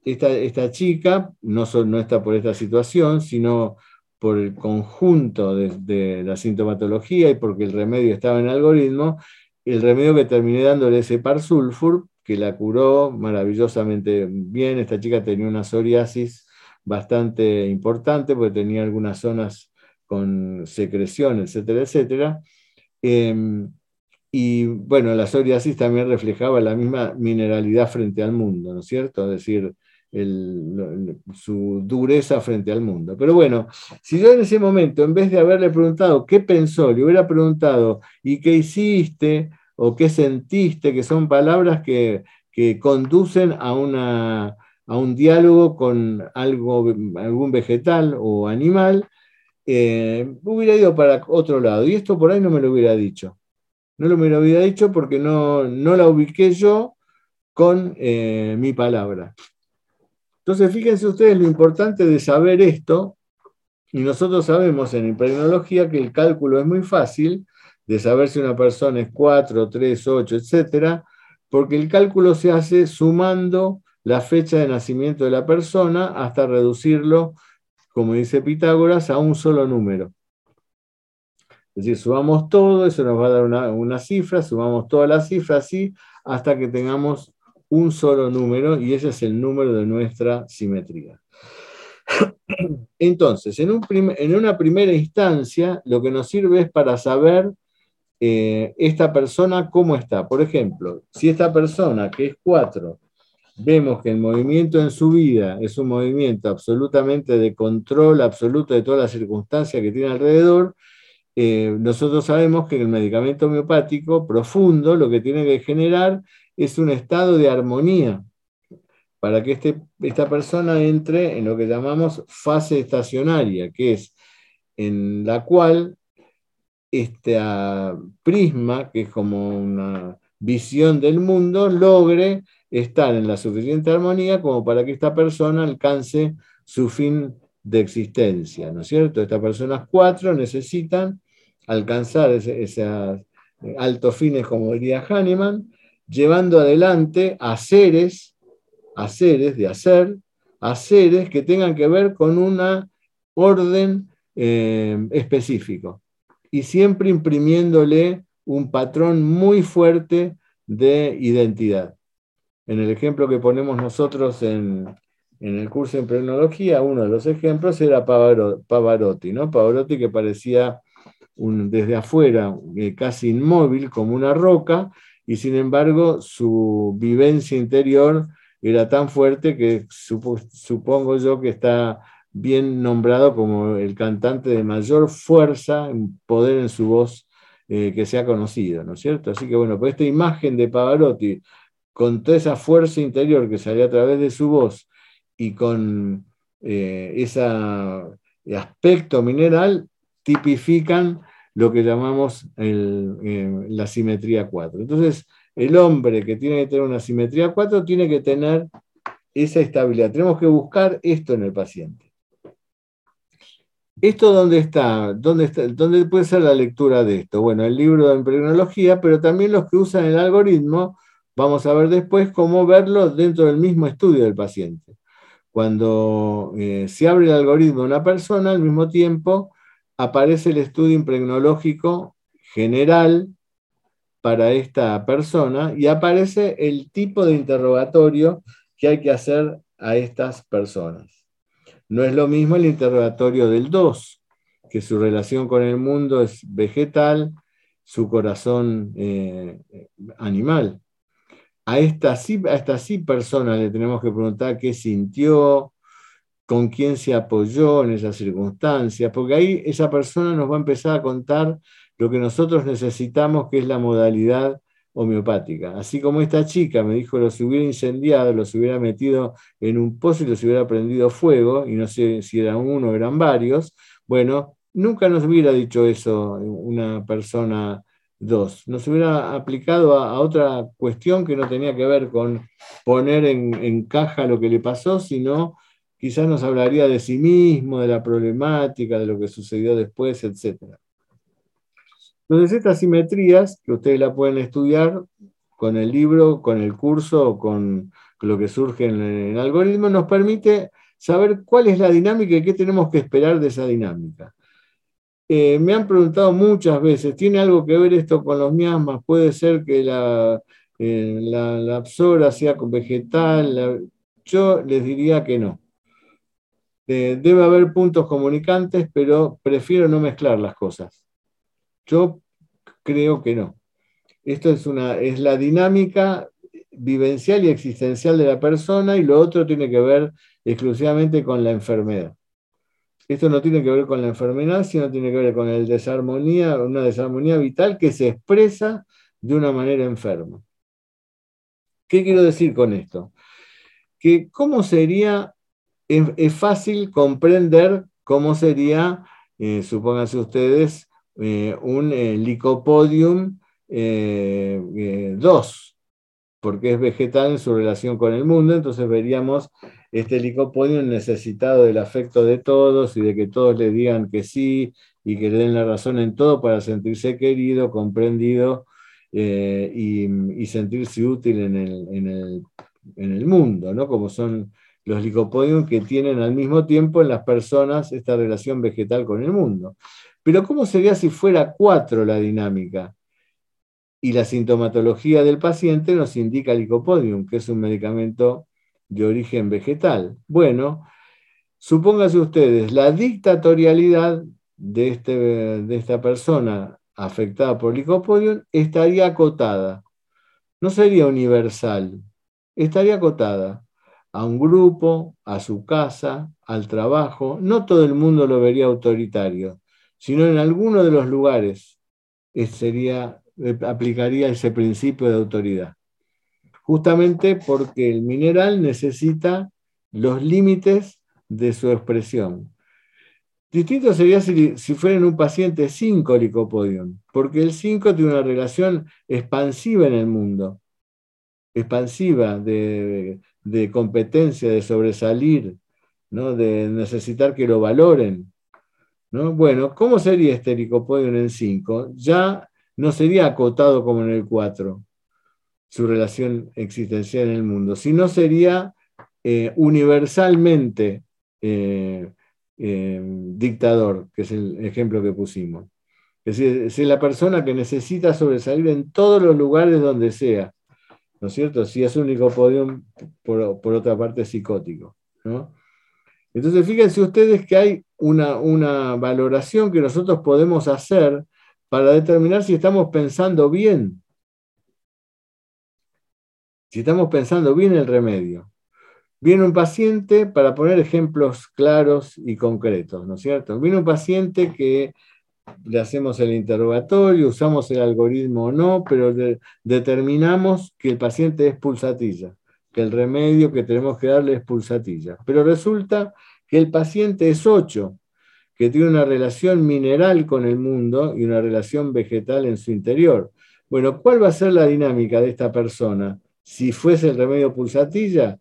esta chica no está por esta situación, sino por el conjunto de la sintomatología y porque el remedio estaba en el algoritmo, el remedio que terminé dándole ese Parsulfur, que la curó maravillosamente bien. Esta chica tenía una psoriasis bastante importante, porque tenía algunas zonas con secreción, etcétera, etcétera. Y bueno, la psoriasis también reflejaba la misma mineralidad frente al mundo, ¿no es cierto? Es decir, su dureza frente al mundo. Pero bueno, si yo en ese momento, en vez de haberle preguntado qué pensó, le hubiera preguntado ¿y qué hiciste? O ¿qué sentiste? Que son palabras que conducen a un diálogo con algún vegetal o animal, hubiera ido para otro lado. Y esto por ahí no me lo hubiera dicho. No lo me lo había dicho porque no la ubiqué yo con mi palabra. Entonces, fíjense ustedes lo importante de saber esto, y nosotros sabemos en impregnología que el cálculo es muy fácil, de saber si una persona es 4, 3, 8, etc., porque el cálculo se hace sumando la fecha de nacimiento de la persona hasta reducirlo, como dice Pitágoras, a un solo número. Es decir, sumamos todo, eso nos va a dar una cifra, sumamos todas las cifras así, hasta que tengamos un solo número, y ese es el número de nuestra simetría. Entonces, en una primera instancia, lo que nos sirve es para saber esta persona cómo está. Por ejemplo, si esta persona, que es 4, vemos que el movimiento en su vida es un movimiento absolutamente de control absoluto de todas las circunstancias que tiene alrededor, nosotros sabemos que el medicamento homeopático profundo lo que tiene que generar es un estado de armonía para que esta persona entre en lo que llamamos fase estacionaria, que es en la cual este prisma, que es como una visión del mundo, logre estar en la suficiente armonía como para que esta persona alcance su fin de existencia, ¿no es cierto? Estas personas 4 necesitan alcanzar esos altos fines, como diría Hahnemann, llevando adelante haceres que tengan que ver con una orden específico, y siempre imprimiéndole un patrón muy fuerte de identidad. En el ejemplo que ponemos nosotros en el curso de impregnología, uno de los ejemplos era Pavarotti, ¿no? Pavarotti, que parecía desde afuera casi inmóvil, como una roca, y sin embargo su vivencia interior era tan fuerte que supongo yo que está bien nombrado como el cantante de mayor fuerza, poder en su voz que se ha conocido, ¿no es cierto? Así que bueno, pues esta imagen de Pavarotti, con toda esa fuerza interior que salía a través de su voz, y con ese aspecto mineral, tipifican lo que llamamos la simetría 4. Entonces, el hombre que tiene que tener una simetría 4 tiene que tener esa estabilidad. Tenemos que buscar esto en el paciente. ¿Esto dónde está? ¿Dónde puede ser la lectura de esto? Bueno, el libro de impregnología, pero también los que usan el algoritmo, vamos a ver después cómo verlo dentro del mismo estudio del paciente. Cuando se abre el algoritmo de una persona, al mismo tiempo aparece el estudio impregnológico general para esta persona y aparece el tipo de interrogatorio que hay que hacer a estas personas. No es lo mismo el interrogatorio del 2, que su relación con el mundo es vegetal, su corazón animal. A esta sí persona le tenemos que preguntar qué sintió, con quién se apoyó en esas circunstancias, porque ahí esa persona nos va a empezar a contar lo que nosotros necesitamos, que es la modalidad homeopática. Así como esta chica me dijo, los hubiera incendiado, los hubiera metido en un pozo y los hubiera prendido fuego, y no sé si eran uno o eran varios, bueno, nunca nos hubiera dicho eso una persona 2, nos hubiera aplicado a otra cuestión que no tenía que ver con poner en caja lo que le pasó, sino quizás nos hablaría de sí mismo, de la problemática, de lo que sucedió después, etc. Entonces, estas simetrías, que ustedes la pueden estudiar con el libro, con el curso, con lo que surge en el algoritmo, nos permite saber cuál es la dinámica y qué tenemos que esperar de esa dinámica. Me han preguntado muchas veces, ¿tiene algo que ver esto con los miasmas? ¿Puede ser que la psora sea vegetal? Yo les diría que no. Debe haber puntos comunicantes, pero prefiero no mezclar las cosas. Yo creo que no. Esto es la dinámica vivencial y existencial de la persona, y lo otro tiene que ver exclusivamente con la enfermedad. Esto no tiene que ver con la enfermedad, sino tiene que ver con una desarmonía vital que se expresa de una manera enferma. ¿Qué quiero decir con esto? Que es fácil comprender cómo sería, supónganse ustedes, un Licopodium 2, porque es vegetal en su relación con el mundo, entonces veríamos este Licopodium necesitado del afecto de todos y de que todos le digan que sí y que le den la razón en todo para sentirse querido, comprendido y sentirse útil en el mundo, ¿no? Como son los Licopodium que tienen al mismo tiempo en las personas esta relación vegetal con el mundo. Pero ¿cómo sería si fuera 4 la dinámica? Y la sintomatología del paciente nos indica Licopodium, que es un medicamento de origen vegetal. Bueno, supónganse ustedes, la dictatorialidad de esta persona afectada por Licopodium estaría acotada. No sería universal, estaría acotada a un grupo, a su casa, al trabajo. No todo el mundo lo vería autoritario, sino en alguno de los lugares aplicaría ese principio de autoridad. Justamente porque el mineral necesita los límites de su expresión. Distinto sería si fuera en un paciente 5 Licopodium, porque el 5 tiene una relación expansiva en el mundo, expansiva de competencia, de sobresalir, ¿no? De necesitar que lo valoren, ¿no? Bueno, ¿cómo sería este Licopodium en 5? Ya no sería acotado como en el 4, su relación existencial en el mundo, sino sería universalmente dictador, que es el ejemplo que pusimos. Es decir, es la persona que necesita sobresalir en todos los lugares donde sea, ¿no es cierto? Si es un Licopodium, por otra parte, psicótico, ¿no? Entonces, fíjense ustedes que hay una valoración que nosotros podemos hacer para determinar si estamos pensando bien. Si estamos pensando bien el remedio. Viene un paciente, para poner ejemplos claros y concretos, ¿no es cierto? Viene un paciente que le hacemos el interrogatorio, usamos el algoritmo o no, pero determinamos que el paciente es pulsatilla, que el remedio que tenemos que darle es pulsatilla. Pero resulta que el paciente es 8, que tiene una relación mineral con el mundo y una relación vegetal en su interior. Bueno, ¿cuál va a ser la dinámica de esta persona? Si fuese el remedio pulsatilla,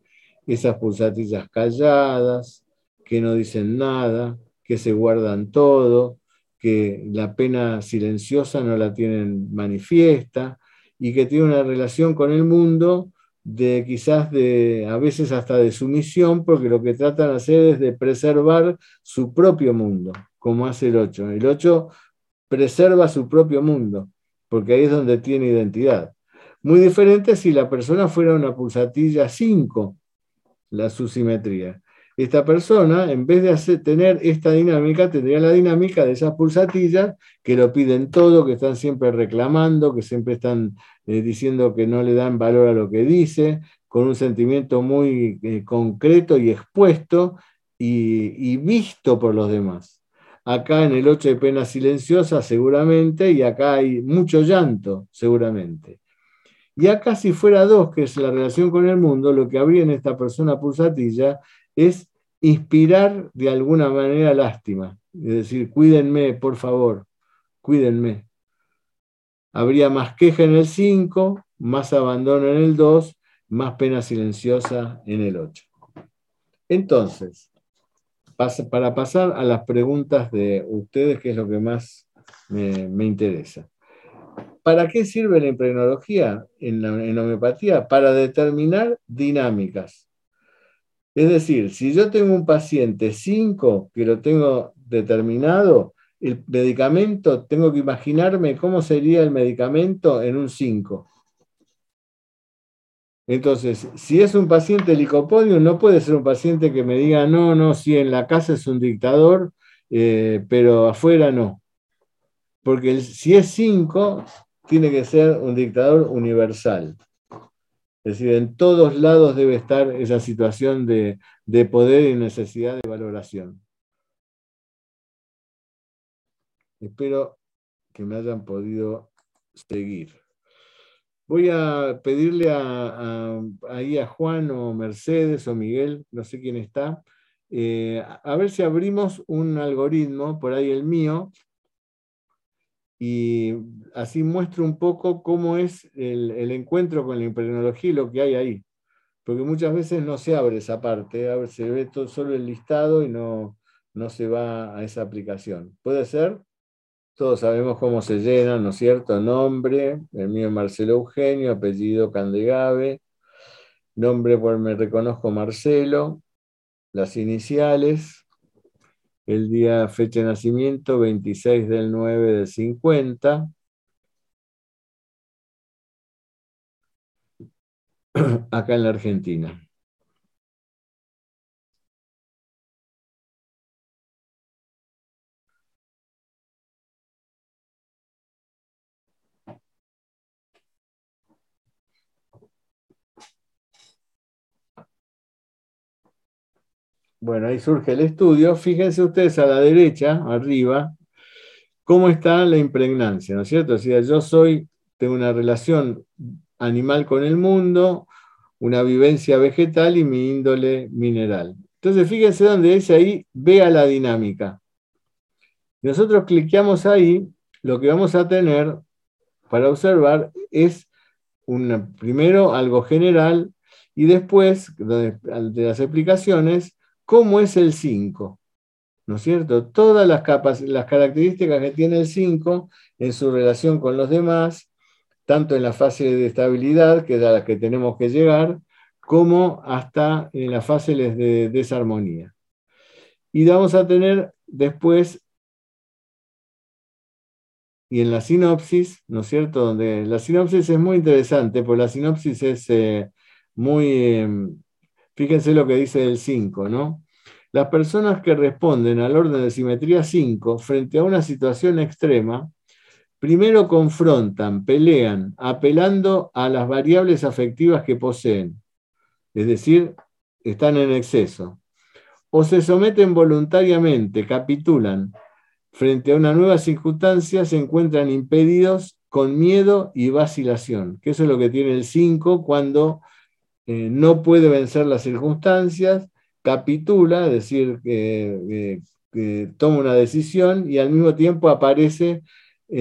esas pulsatillas calladas, que no dicen nada, que se guardan todo, que la pena silenciosa no la tienen manifiesta, y que tiene una relación con el mundo a veces hasta de sumisión, porque lo que tratan de hacer es de preservar su propio mundo, como hace el 8. El 8 preserva su propio mundo, porque ahí es donde tiene identidad. Muy diferente si la persona fuera una pulsatilla 5, su simetría. Esta persona, en vez de tener esta dinámica, tendría la dinámica de esas pulsatillas que lo piden todo, que están siempre reclamando, que siempre están diciendo que no le dan valor a lo que dice, con un sentimiento muy concreto y expuesto y visto por los demás. Acá en el 8 hay pena silenciosa seguramente, y acá hay mucho llanto seguramente. Y acá si fuera 2, que es la relación con el mundo, lo que habría en esta persona pulsatilla es inspirar de alguna manera lástima, es decir, cuídenme, por favor, cuídenme. Habría más queja en el 5, más abandono en el 2, más pena silenciosa en el 8. Entonces, para pasar a las preguntas de ustedes, que es lo que más me interesa. ¿Para qué sirve la impregnología en la homeopatía? Para determinar dinámicas. Es decir, si yo tengo un paciente 5 que lo tengo determinado, el medicamento, tengo que imaginarme cómo sería el medicamento en un 5. Entonces, si es un paciente Licopodium, no puede ser un paciente que me diga, no, si en la casa es un dictador, pero afuera no. Porque si es 5, tiene que ser un dictador universal. Es decir, en todos lados debe estar esa situación de poder y necesidad de valoración. Espero que me hayan podido seguir. Voy a pedirle a Juan o Mercedes o Miguel, no sé quién está, a ver si abrimos un algoritmo, por ahí el mío, y así muestro un poco cómo es el encuentro con la impregnología y lo que hay ahí. Porque muchas veces no se abre esa parte, a ver, se ve todo solo el listado y no se va a esa aplicación. ¿Puede ser? Todos sabemos cómo se llena, ¿no es cierto? Nombre, el mío es Marcelo Eugenio, apellido Candegave, nombre por me reconozco Marcelo, las iniciales, el día, fecha de nacimiento, 26/9/50, acá en la Argentina. Bueno, ahí surge el estudio. Fíjense ustedes a la derecha, arriba, cómo está la impregnancia, ¿no es cierto? O sea, yo tengo una relación animal con el mundo, una vivencia vegetal y mi índole mineral. Entonces, fíjense donde dice ahí, vea la dinámica. Nosotros cliqueamos ahí, lo que vamos a tener para observar es, primero, algo general, y después, de las explicaciones, ¿cómo es el 5? ¿No es cierto? Todas las características que tiene el 5 en su relación con los demás, tanto en la fase de estabilidad, que es a la que tenemos que llegar, como hasta en las fases de desarmonía. Y vamos a tener después, y en la sinopsis, ¿no es cierto? Donde la sinopsis es muy interesante, porque la sinopsis es muy... Fíjense lo que dice el 5, ¿no? Las personas que responden al orden de simetría 5 frente a una situación extrema, primero confrontan, pelean, apelando a las variables afectivas que poseen, es decir, están en exceso, o se someten voluntariamente, capitulan, frente a una nueva circunstancia se encuentran impedidos con miedo y vacilación, que eso es lo que tiene el 5 cuando... no puede vencer las circunstancias, capitula, es decir, toma una decisión y al mismo tiempo aparece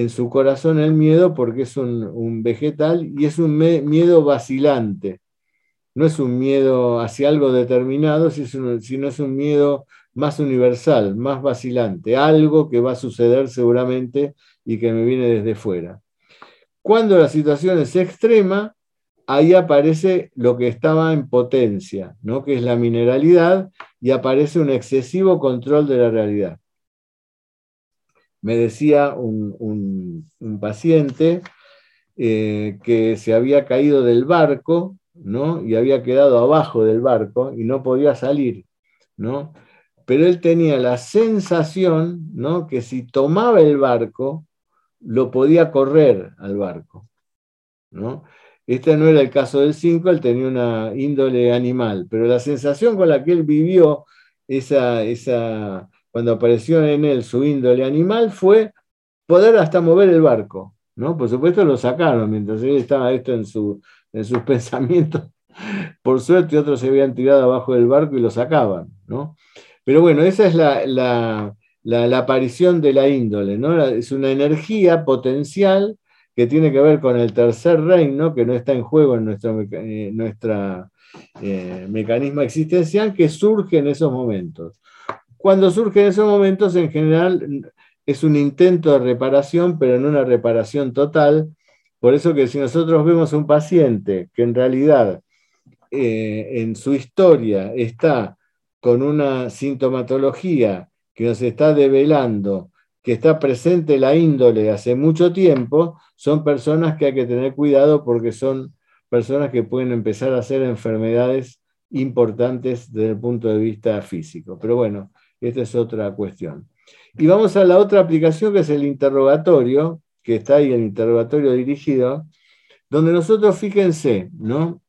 en su corazón el miedo porque es un vegetal y es un miedo vacilante. No es un miedo hacia algo determinado, sino es un miedo más universal, más vacilante, algo que va a suceder seguramente y que me viene desde fuera. Cuando la situación es extrema, ahí aparece lo que estaba en potencia, ¿no? Que es la mineralidad, y aparece un excesivo control de la realidad. Me decía un paciente que se había caído del barco, ¿no? Y había quedado abajo del barco y no podía salir, ¿no? Pero él tenía la sensación, ¿no? Que si tomaba el barco, lo podía correr al barco, ¿no? Este no era el caso del 5, él tenía una índole animal, pero la sensación con la que él vivió cuando apareció en él su índole animal fue poder hasta mover el barco, ¿no? Por supuesto lo sacaron, mientras él estaba esto en sus pensamientos, por suerte otros se habían tirado abajo del barco y lo sacaban, ¿no? Pero bueno, esa es la aparición de la índole, ¿no? Es una energía potencial que tiene que ver con el tercer reino, que no está en juego en nuestro mecanismo existencial, que surge en esos momentos. Cuando surge en esos momentos, en general, es un intento de reparación, pero no una reparación total, Por eso que si nosotros vemos un paciente que en realidad en su historia está con una sintomatología que nos está develando, que está presente la índole hace mucho tiempo, son personas que hay que tener cuidado porque son personas que pueden empezar a hacer enfermedades importantes desde el punto de vista físico. Pero bueno, esta es otra cuestión. Y vamos a la otra aplicación, que es el interrogatorio, que está ahí, el interrogatorio dirigido, donde nosotros, fíjense, ¿no?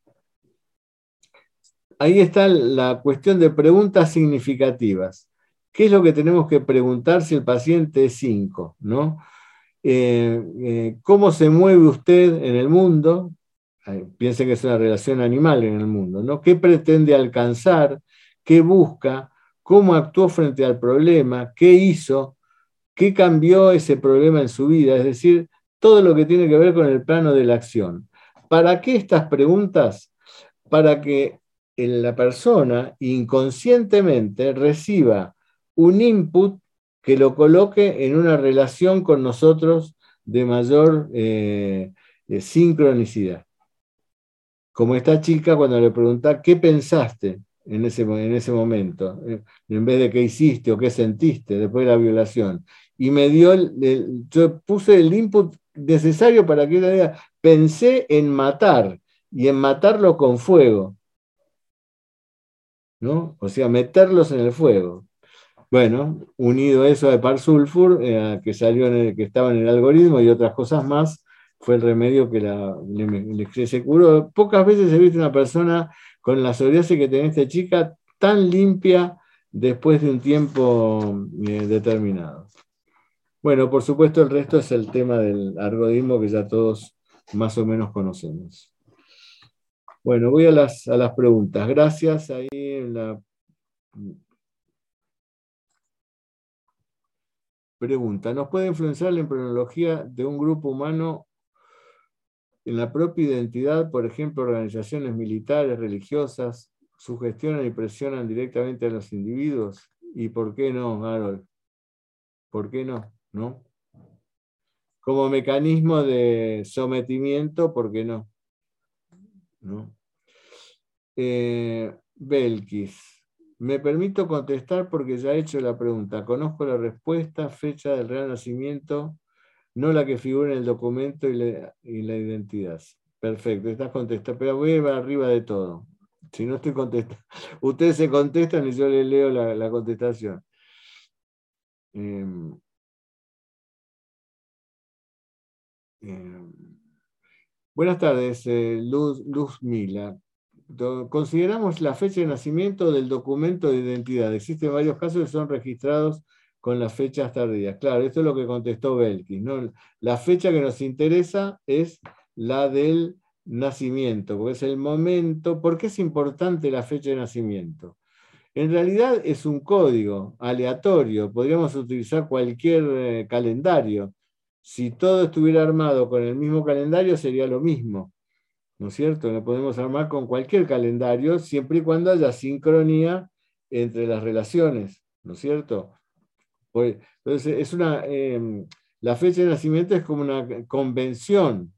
Ahí está la cuestión de preguntas significativas. ¿Qué es lo que tenemos que preguntar si el paciente es 5? ¿No? ¿Cómo se mueve usted en el mundo? Piensen que es una relación animal en el mundo, ¿no? ¿Qué pretende alcanzar? ¿Qué busca? ¿Cómo actuó frente al problema? ¿Qué hizo? ¿Qué cambió ese problema en su vida? Es decir, todo lo que tiene que ver con el plano de la acción. ¿Para qué estas preguntas? Para que la persona inconscientemente reciba un input que lo coloque en una relación con nosotros de mayor sincronicidad. Como esta chica cuando le preguntaba qué pensaste en ese momento, en vez de qué hiciste o qué sentiste después de la violación. Y me dio, yo puse el input necesario para que ella diga, pensé en matar, y en matarlo con fuego. ¿No? O sea, meterlos en el fuego. Bueno, unido eso de Parsulfur, que salió que estaba en el algoritmo y otras cosas más, fue el remedio que se curó. Pocas veces he visto una persona con la psoriasis que tenía esta chica tan limpia después de un tiempo determinado. Bueno, por supuesto el resto es el tema del algoritmo que ya todos más o menos conocemos. Bueno, voy a las preguntas. Gracias. Ahí pregunta, ¿nos puede influenciar la impregnología de un grupo humano en la propia identidad? Por ejemplo, organizaciones militares, religiosas, sugestionan y presionan directamente a los individuos. ¿Y por qué no, Harold? ¿Por qué no? ¿No? Como mecanismo de sometimiento, ¿por qué no? ¿No? Belkis, me permito contestar porque ya he hecho la pregunta. Conozco la respuesta, fecha del real nacimiento, no la que figura en el documento y la identidad. Perfecto, estás contestando, pero voy a ir arriba de todo. Si no estoy contestando, ustedes se contestan y yo les leo la contestación. Buenas tardes, Luz Mila. Consideramos la fecha de nacimiento del documento de identidad. Existen varios casos que son registrados con las fechas tardías. Claro, esto es lo que contestó Belkis, ¿no? La fecha que nos interesa es la del nacimiento, porque es el momento. ¿Por qué es importante la fecha de nacimiento? En realidad es un código aleatorio. Podríamos utilizar cualquier calendario. Si todo estuviera armado con el mismo calendario, sería lo mismo, ¿no es cierto? Lo podemos armar con cualquier calendario, siempre y cuando haya sincronía entre las relaciones, ¿no es cierto? Entonces, la fecha de nacimiento es como una convención,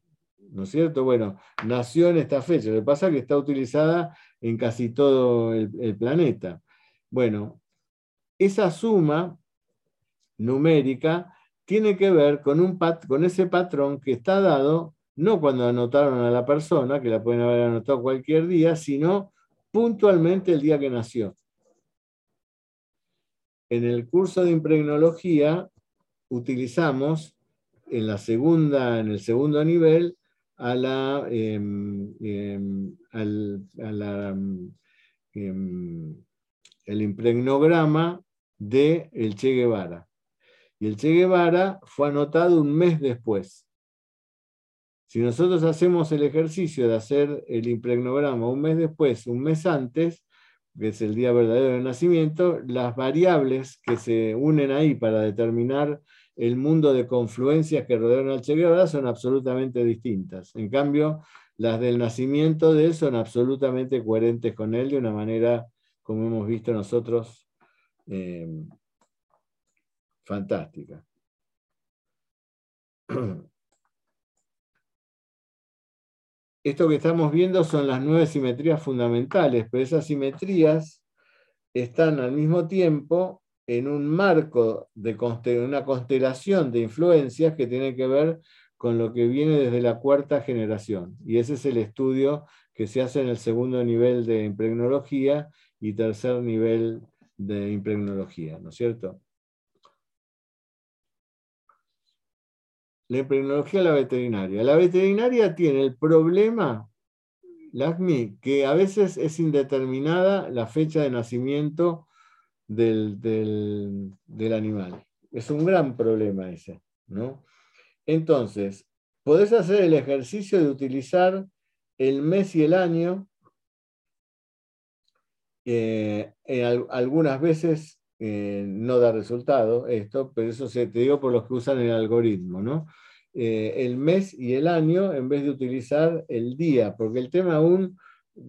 ¿no es cierto? Bueno, nació en esta fecha, lo que pasa es que está utilizada en casi todo el planeta. Bueno, esa suma numérica tiene que ver con ese patrón que está dado, no cuando anotaron a la persona, que la pueden haber anotado cualquier día, sino puntualmente el día que nació. En el curso de impregnología utilizamos en el segundo nivel el impregnograma de el Che Guevara. Y el Che Guevara fue anotado un mes después. Si nosotros hacemos el ejercicio de hacer el impregnograma un mes después, un mes antes, que es el día verdadero del nacimiento, las variables que se unen ahí para determinar el mundo de confluencias que rodean al Che Guevara son absolutamente distintas. En cambio, las del nacimiento de él son absolutamente coherentes con él de una manera, como hemos visto nosotros, fantástica. esto que estamos viendo son las 9 simetrías fundamentales, pero esas simetrías están al mismo tiempo en un marco de una constelación de influencias que tiene que ver con lo que viene desde la cuarta generación. Y ese es el estudio que se hace en el segundo nivel de impregnología y tercer nivel de impregnología, ¿no es cierto? La impregnología a la veterinaria. La veterinaria tiene el problema, la ACMI, que a veces es indeterminada la fecha de nacimiento del animal. Es un gran problema ese, ¿no? Entonces, podés hacer el ejercicio de utilizar el mes y el año, algunas veces no da resultado esto, pero eso te digo por los que usan el algoritmo, ¿no? El mes y el año en vez de utilizar el día, porque el tema aún,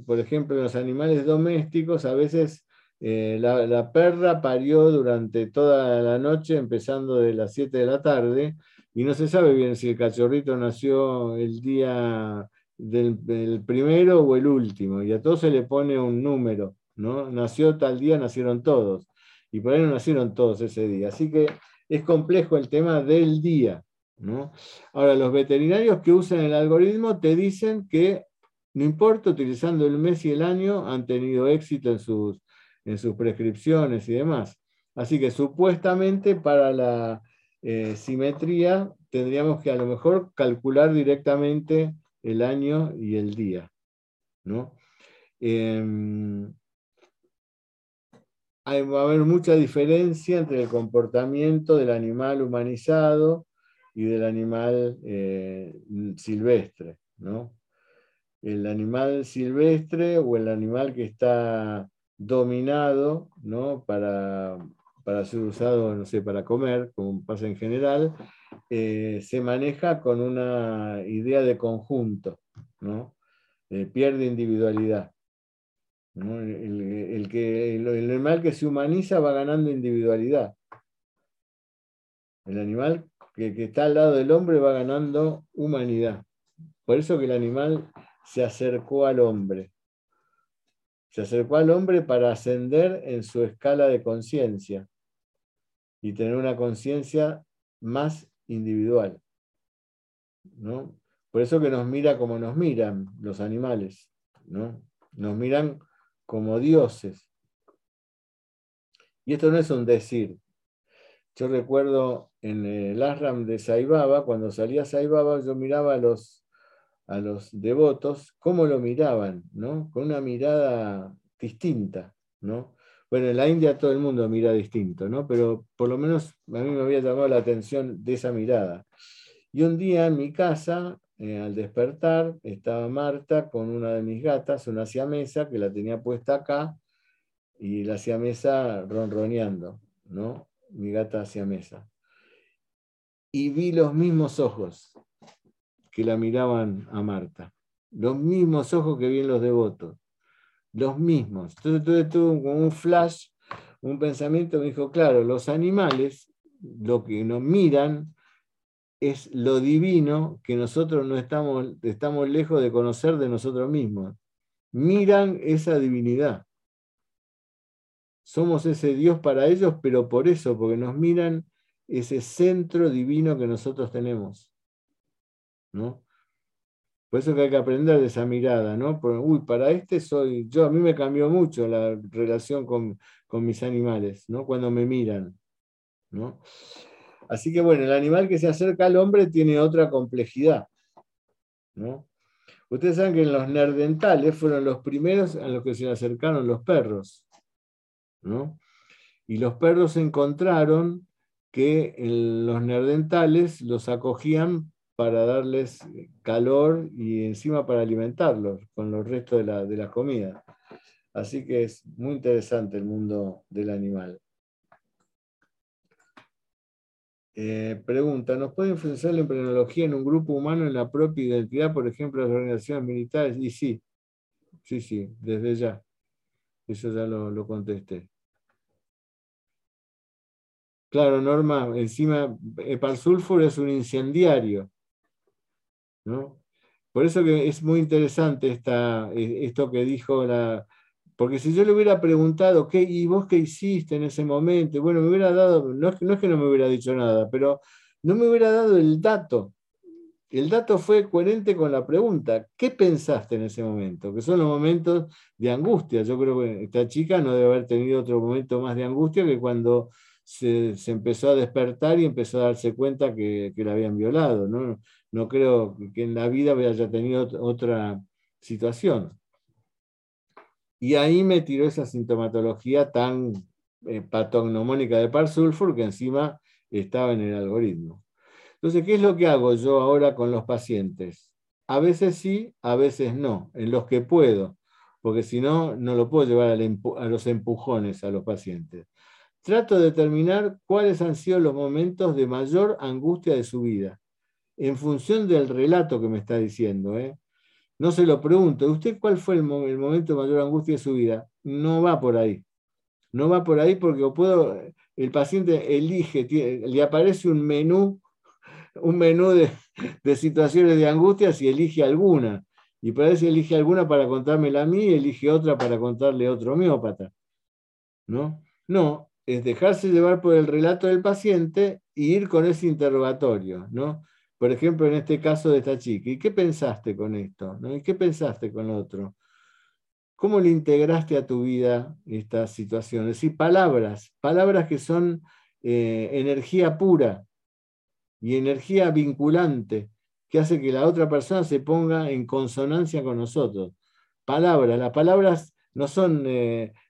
por ejemplo, en los animales domésticos, a veces la perra parió durante toda la noche, empezando de las 7 de la tarde, y no se sabe bien si el cachorrito nació el día del primero o el último, y a todos se le pone un número, ¿no? Nació tal día, nacieron todos, y por ahí no nacieron todos ese día. Así que es complejo el tema del día, ¿no? Ahora, los veterinarios que usan el algoritmo te dicen que, no importa, utilizando el mes y el año, han tenido éxito en sus prescripciones y demás. Así que supuestamente para la simetría tendríamos que a lo mejor calcular directamente el año y el día, ¿no? Va a haber mucha diferencia entre el comportamiento del animal humanizado y del animal silvestre, ¿no? El animal silvestre o el animal que está dominado, ¿no? Para ser usado, no sé, para comer, como pasa en general, se maneja con una idea de conjunto, ¿no? Pierde individualidad, ¿no? El animal que se humaniza va ganando individualidad. El animal que está al lado del hombre va ganando humanidad. Por eso que el animal se acercó al hombre. Se acercó al hombre para ascender en su escala de conciencia y tener una conciencia más individual, ¿no? Por eso que nos mira como nos miran los animales, ¿no? Nos miran como dioses. Y esto no es un decir. Yo recuerdo en el ashram de Sai Baba, cuando salía Sai Baba, yo miraba a los devotos, cómo lo miraban, ¿no? Con una mirada distinta, ¿no? Bueno, en la India todo el mundo mira distinto, ¿no? Pero por lo menos a mí me había llamado la atención de esa mirada. Y un día en mi casa, al despertar, estaba Marta con una de mis gatas, una siamesa, que la tenía puesta acá, y la siamesa ronroneando, ¿no? Mi gata siamesa. Y vi los mismos ojos que la miraban a Marta, los mismos ojos que vi en los devotos, los mismos. Entonces tuve como un flash, un pensamiento, me dijo, claro, los animales, lo que nos miran es lo divino que nosotros no estamos lejos de conocer de nosotros mismos. Miran esa divinidad. Somos ese Dios para ellos, pero por eso, porque nos miran ese centro divino que nosotros tenemos, ¿no? Por eso que hay que aprender de esa mirada, ¿no? Porque, uy, para este soy yo. A mí me cambió mucho la relación con mis animales, ¿no? Cuando me miran, ¿no? Así que bueno, el animal que se acerca al hombre tiene otra complejidad, ¿no? Ustedes saben que en los neandertales fueron los primeros a los que se acercaron los perros, ¿no? Y los perros encontraron que los neandertales los acogían para darles calor y encima para alimentarlos con los restos de la comida. Así que es muy interesante el mundo del animal. Pregunta, ¿nos puede influenciar la impregnología en un grupo humano en la propia identidad, por ejemplo, las organizaciones militares? Y sí, desde ya. Eso ya lo contesté. Claro, Norma, encima, Parsulfur es un incendiario, ¿no? Por eso que es muy interesante esto que dijo la... Porque si yo le hubiera preguntado, ¿qué, y vos qué hiciste en ese momento? Bueno, me hubiera dado, no es que no me hubiera dicho nada, pero no me hubiera dado el dato. El dato fue coherente con la pregunta, ¿qué pensaste en ese momento? Que son los momentos de angustia. Yo creo que esta chica no debe haber tenido otro momento más de angustia que cuando se empezó a despertar y empezó a darse cuenta que la habían violado, ¿no? No creo que en la vida haya tenido otra situación. Y ahí me tiró esa sintomatología tan patognomónica de Parsulfur, que encima estaba en el algoritmo. Entonces, ¿qué es lo que hago yo ahora con los pacientes? A veces sí, a veces no, en los que puedo, porque si no, no lo puedo llevar a los empujones a los pacientes. Trato de determinar cuáles han sido los momentos de mayor angustia de su vida, en función del relato que me está diciendo, ¿eh? No se lo pregunto, ¿usted cuál fue el momento de mayor angustia de su vida? No va por ahí. No va por ahí porque el paciente elige, le aparece un menú de situaciones de angustia si elige alguna. Y para eso elige alguna para contármela a mí y elige otra para contarle a otro homeópata. ¿No? No, es dejarse llevar por el relato del paciente e ir con ese interrogatorio, ¿no? Por ejemplo, en este caso de esta chica, ¿y qué pensaste con esto? ¿No? ¿Y qué pensaste con lo otro? ¿Cómo le integraste a tu vida estas situaciones? Es decir, palabras que son energía pura y energía vinculante, que hace que la otra persona se ponga en consonancia con nosotros. Las palabras no son,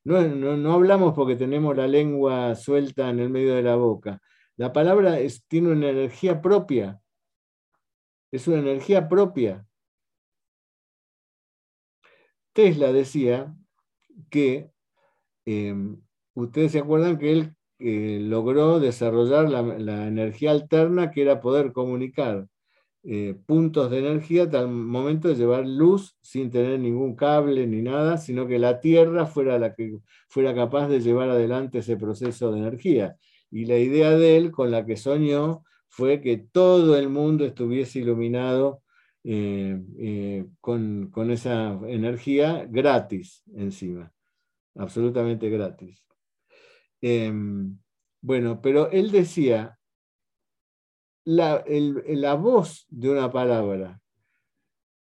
no hablamos porque tenemos la lengua suelta en el medio de la boca. La palabra tiene una energía propia. Es una energía propia. Tesla decía que, ustedes se acuerdan que él logró desarrollar la energía alterna, que era poder comunicar puntos de energía hasta el momento de llevar luz sin tener ningún cable ni nada, sino que la Tierra fuera la que fuera capaz de llevar adelante ese proceso de energía. Y la idea de él, con la que soñó, fue que todo el mundo estuviese iluminado con esa energía gratis encima, absolutamente gratis. Bueno, pero él decía, la voz de una palabra,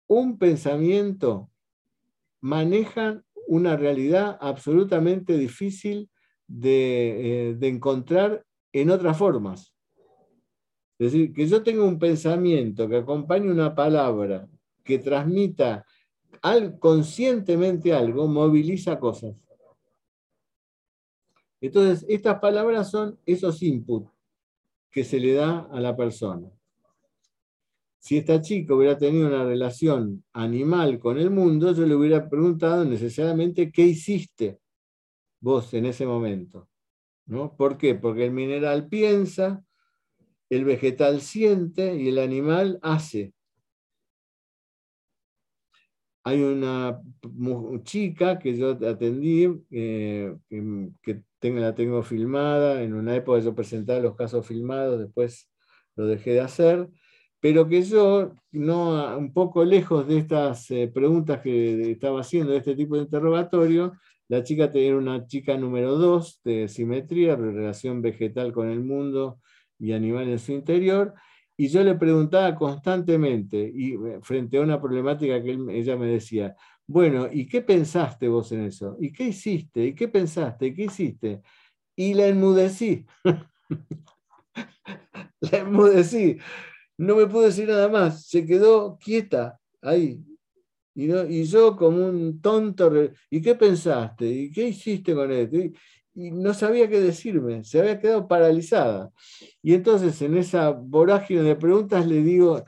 un pensamiento, manejan una realidad absolutamente difícil de encontrar en otras formas. Es decir, que yo tenga un pensamiento que acompañe una palabra, que transmita conscientemente algo, moviliza cosas. Entonces, estas palabras son esos inputs que se le da a la persona. Si esta chica hubiera tenido una relación animal con el mundo, yo le hubiera preguntado necesariamente qué hiciste vos en ese momento, ¿no? ¿Por qué? Porque el mineral piensa, el vegetal siente y el animal hace. Hay una chica que yo atendí, la tengo filmada, en una época yo presentaba los casos filmados, después lo dejé de hacer, pero que yo, no, un poco lejos de estas preguntas que estaba haciendo, de este tipo de interrogatorio, la chica tenía una chica número 2 de simetría, relación vegetal con el mundo, y animal en su interior, y yo le preguntaba constantemente, y frente a una problemática que ella me decía, bueno, ¿y qué pensaste vos en eso? ¿Y qué hiciste? ¿Y qué pensaste? ¿Y qué hiciste? Y la enmudecí. La enmudecí. No me pudo decir nada más. Se quedó quieta ahí. Y yo como un tonto, ¿y qué pensaste? ¿Y qué hiciste con esto? Y no sabía qué decirme, se había quedado paralizada. Y entonces en esa vorágine de preguntas le digo,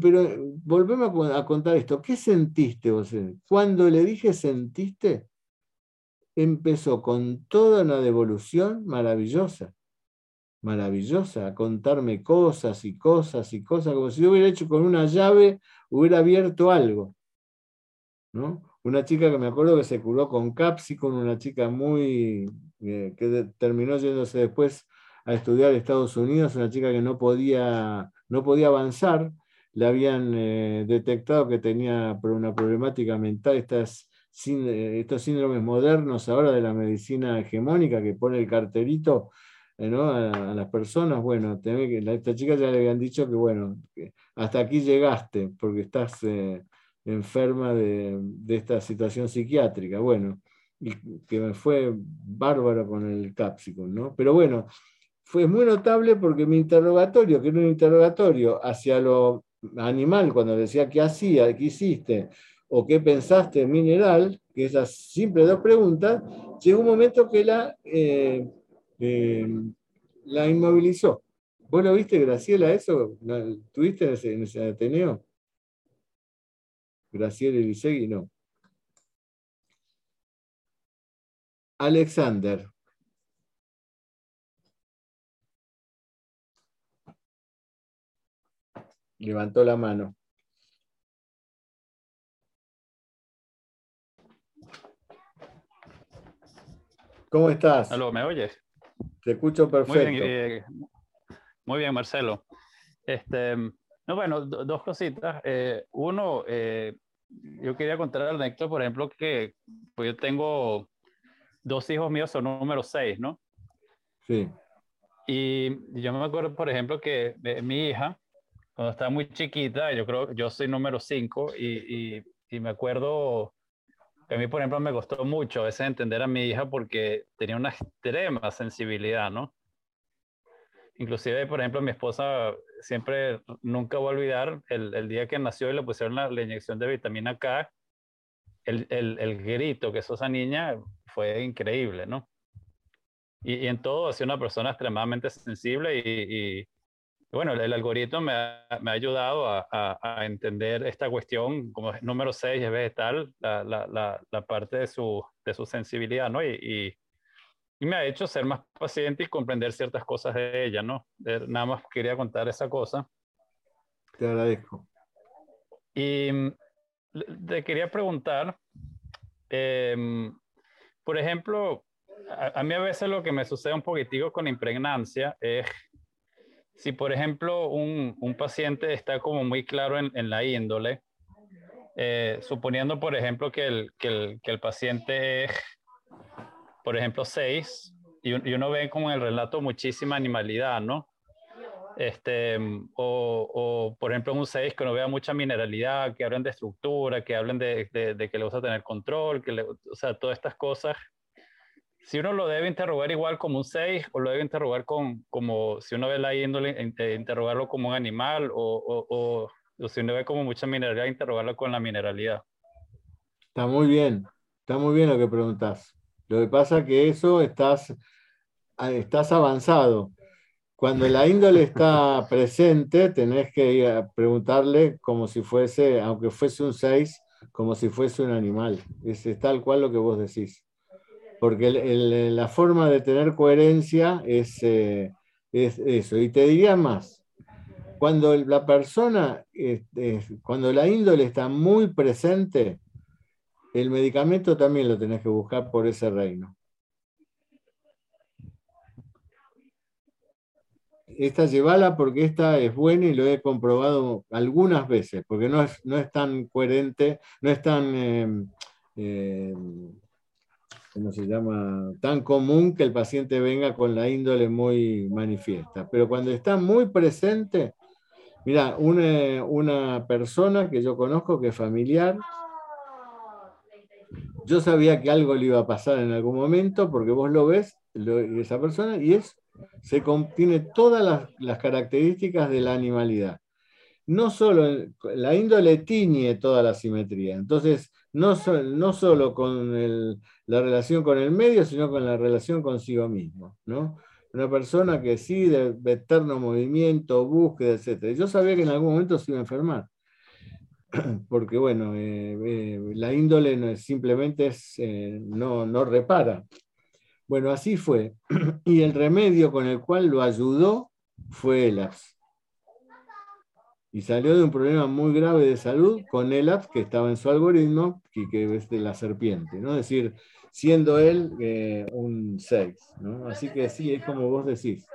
pero volvemos a contar esto, ¿qué sentiste vos? Cuando le dije sentiste, empezó con toda una devolución maravillosa, a contarme cosas y cosas y cosas, como si yo hubiera hecho con una llave, hubiera abierto algo, ¿no? Una chica que me acuerdo que se curó con Capsicum, una chica muy... que terminó yéndose después a estudiar a Estados Unidos, una chica que no podía avanzar, le habían detectado que tenía una problemática mental, estos síndromes modernos ahora de la medicina hegemónica que pone el carterito, ¿no?, a las personas. Bueno, a esta chica ya le habían dicho que, bueno, que hasta aquí llegaste porque estás enferma de esta situación psiquiátrica. Bueno, y que me fue bárbaro con el Capsicum, ¿no? Pero bueno, fue muy notable porque mi interrogatorio, que era un interrogatorio hacia lo animal, cuando decía qué hacía, qué hiciste o qué pensaste mineral, que esas simples dos preguntas, llegó un momento que la inmovilizó. ¿Vos lo viste, Graciela, eso? ¿Tuviste en ese Ateneo? Graciela Elisegui, no. Alexander. Levantó la mano. ¿Cómo estás? Aló, ¿me oyes? Te escucho perfecto. Muy bien, Marcelo. No, bueno, dos cositas. Uno, yo quería contar a Néstor, por ejemplo, que pues yo tengo dos hijos míos, son número 6, ¿no? Sí. Y yo me acuerdo, por ejemplo, que mi hija, cuando estaba muy chiquita, yo soy número 5, y me acuerdo que a mí, por ejemplo, me costó mucho a veces entender a mi hija porque tenía una extrema sensibilidad, ¿no? Inclusive, por ejemplo, mi esposa siempre, nunca va a olvidar el día que nació y le pusieron la inyección de vitamina K, el grito que hizo esa niña fue increíble, ¿no? Y en todo, ha sido una persona extremadamente sensible y bueno, el algoritmo me ha ayudado a entender esta cuestión, como es número 6, es vegetal, la parte de su sensibilidad, ¿no? Y me ha hecho ser más paciente y comprender ciertas cosas de ella, ¿no? Nada más quería contar esa cosa. Te agradezco. Y te quería preguntar, por ejemplo, a mí a veces lo que me sucede un poquitico con impregnancia es si, por ejemplo, un paciente está como muy claro en la índole, suponiendo, por ejemplo, que el paciente es, por ejemplo, 6, y uno ve como en el relato muchísima animalidad, ¿no? O por ejemplo, un 6 que uno vea mucha mineralidad, que hablan de estructura, que hablan de que le gusta tener control, o sea, todas estas cosas. Si uno lo debe interrogar igual como un 6, o lo debe interrogar como si uno ve la índole, interrogarlo como un animal, o si uno ve como mucha mineralidad, interrogarlo con la mineralidad. Está muy bien lo que preguntas. Lo que pasa es que eso estás avanzado. Cuando la índole está presente, tenés que ir a preguntarle como si fuese, aunque fuese un 6, como si fuese un animal. Es tal cual lo que vos decís. Porque la forma de tener coherencia es eso. Y te diría más, cuando la persona, cuando la índole está muy presente, el medicamento también lo tenés que buscar por ese reino. Esta llévala porque esta es buena y lo he comprobado algunas veces, porque no es tan coherente, no es tan... ¿cómo se llama? Tan común que el paciente venga con la índole muy manifiesta. Pero cuando está muy presente, mirá, una persona que yo conozco que es familiar, yo sabía que algo le iba a pasar en algún momento, porque vos lo ves, esa persona, y se contiene todas las características de la animalidad. No solo, la índole tiñe toda la simetría. Entonces, no solo con la relación con el medio, sino con la relación consigo mismo, ¿no? Una persona que sí, de eterno movimiento, búsqueda, etc. Yo sabía que en algún momento se iba a enfermar, porque bueno, la índole simplemente no repara. Bueno, así fue. Y el remedio con el cual lo ayudó fue Elaps. Y salió de un problema muy grave de salud con Elaps, que estaba en su algoritmo, y que es de la serpiente, ¿no? Es decir, siendo él un 6, ¿no? Así que sí, es como vos decís.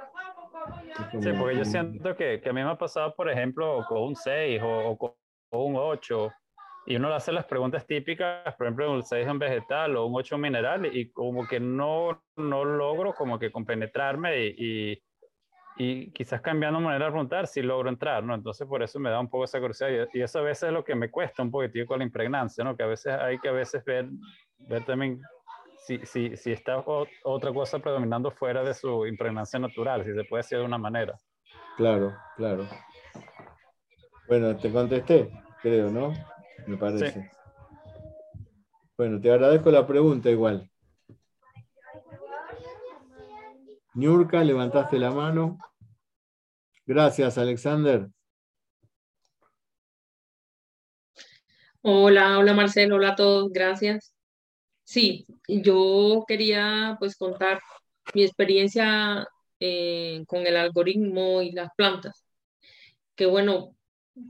Sí, porque yo siento que a mí me ha pasado, por ejemplo, con un 6 o con un 8, y uno le hace las preguntas típicas, por ejemplo, un 6 en vegetal o un 8 en mineral, y como que no logro como que compenetrarme y quizás cambiando manera de preguntar si logro entrar, ¿no? Entonces por eso me da un poco esa curiosidad, y eso a veces es lo que me cuesta un poquitico con la impregnancia, ¿no? Que a veces hay que ver también si está otra cosa predominando fuera de su impregnancia natural, si se puede decir de una manera. Claro. Bueno, te contesté, creo, ¿no? Me parece. Sí. Bueno, te agradezco la pregunta igual. Niurka, levantaste la mano. Gracias, Alexander. Hola Marcelo, hola a todos, gracias. Sí, yo quería pues contar mi experiencia con el algoritmo y las plantas. Que bueno,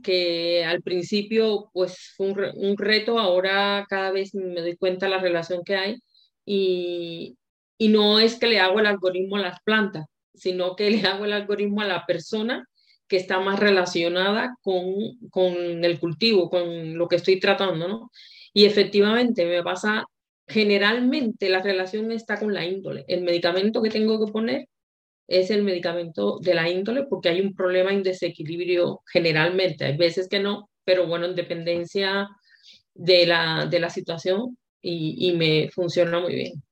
que al principio pues fue un reto, ahora cada vez me doy cuenta la relación que hay y no es que le hago el algoritmo a las plantas, sino que le hago el algoritmo a la persona que está más relacionada con el cultivo, con lo que estoy tratando, ¿no? Y efectivamente me pasa, generalmente la relación está con la índole. El medicamento que tengo que poner es el medicamento de la índole porque hay un problema en desequilibrio generalmente. Hay veces que no, pero bueno, en dependencia de la situación y me funciona muy bien.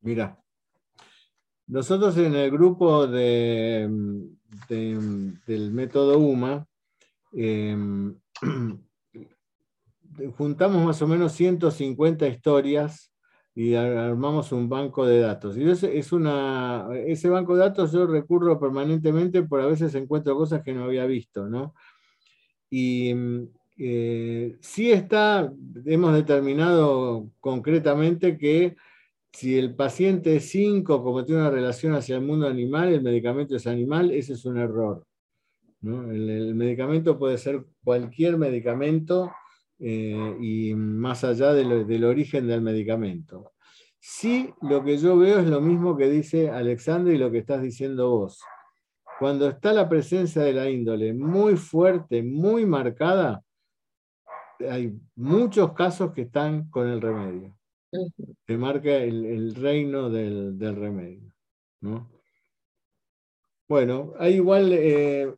Mira, nosotros en el grupo del método UMA juntamos más o menos 150 historias y armamos un banco de datos. Y ese banco de datos yo recurro permanentemente porque a veces encuentro cosas que no había visto, ¿no? Y sí hemos determinado concretamente que si el paciente es 5, como tiene una relación hacia el mundo animal, el medicamento es animal, ese es un error, ¿no? El medicamento puede ser cualquier medicamento y más allá del origen del medicamento. Sí, lo que yo veo es lo mismo que dice Alexander y lo que estás diciendo vos. Cuando está la presencia de la índole muy fuerte, muy marcada, hay muchos casos que están con el remedio. Te marca el reino del remedio, ¿no? Bueno, hay igual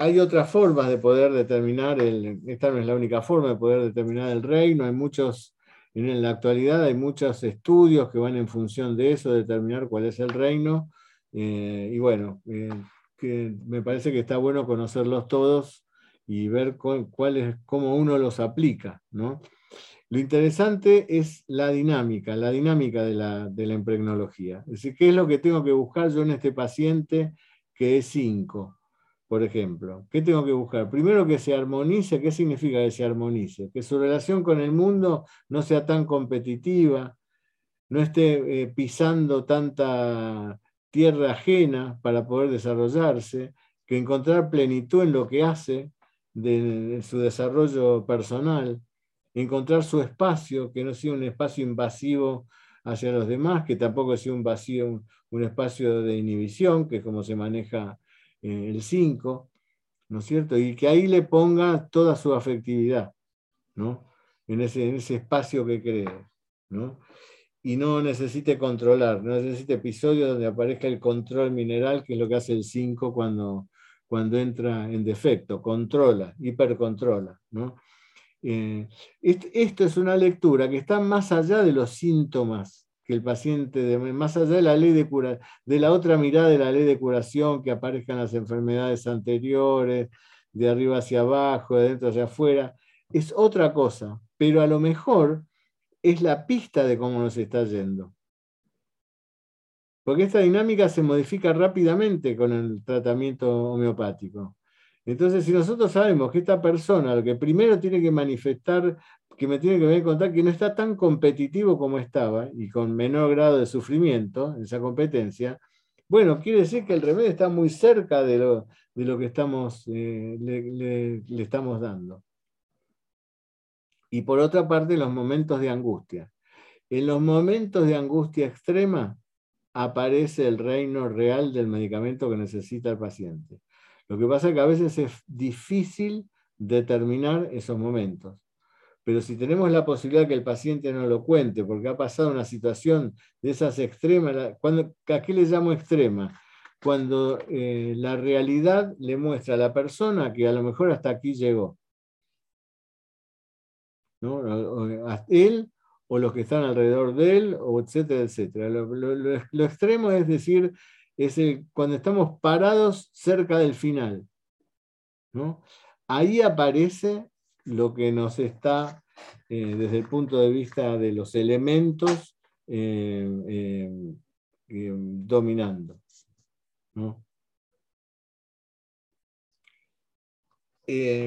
hay otras formas de poder determinar esta no es la única forma de poder determinar el reino. Hay muchos, en la actualidad hay muchos estudios que van en función de eso, determinar cuál es el reino, y bueno, que me parece que está bueno conocerlos todos y ver cómo uno los aplica, ¿no? Lo interesante es la dinámica de la impregnología. Es decir, ¿qué es lo que tengo que buscar yo en este paciente que es 5, por ejemplo? ¿Qué tengo que buscar? Primero, que se armonice. ¿Qué significa que se armonice? Que su relación con el mundo no sea tan competitiva, no esté pisando tanta tierra ajena para poder desarrollarse, que encontrar plenitud en lo que hace, de su desarrollo personal, encontrar su espacio, que no sea un espacio invasivo hacia los demás, que tampoco sea un espacio de inhibición, que es como se maneja el 5, ¿no es cierto? Y que ahí le ponga toda su afectividad, ¿no? En ese espacio que cree, ¿no? Y no necesite controlar, no necesite episodios donde aparezca el control mineral, que es lo que hace el 5 cuando entra en defecto, controla, hipercontrola, ¿no? Esto es una lectura que está más allá de los síntomas que el paciente, más allá de la ley de cura, de la otra mirada de la ley de curación, que aparezcan las enfermedades anteriores, de arriba hacia abajo, de dentro hacia afuera, es otra cosa, pero a lo mejor es la pista de cómo nos está yendo. Porque esta dinámica se modifica rápidamente con el tratamiento homeopático. Entonces, si nosotros sabemos que esta persona, lo que primero tiene que manifestar, que me tiene que venir a contar que no está tan competitivo como estaba, y con menor grado de sufrimiento, esa competencia, bueno, quiere decir que el remedio está muy cerca de lo que estamos, le estamos dando. Y por otra parte, los momentos de angustia. En los momentos de angustia extrema, aparece el reino real del medicamento que necesita el paciente. Lo que pasa es que a veces es difícil determinar esos momentos. Pero si tenemos la posibilidad que el paciente no lo cuente, porque ha pasado una situación de esas extremas, ¿a qué le llamo extrema? Cuando la realidad le muestra a la persona que a lo mejor hasta aquí llegó, ¿no? O él o los que están alrededor de él, o etcétera, etcétera. Lo extremo es decir, es cuando estamos parados cerca del final, ¿no? Ahí aparece lo que nos está, desde el punto de vista de los elementos, dominando, ¿no?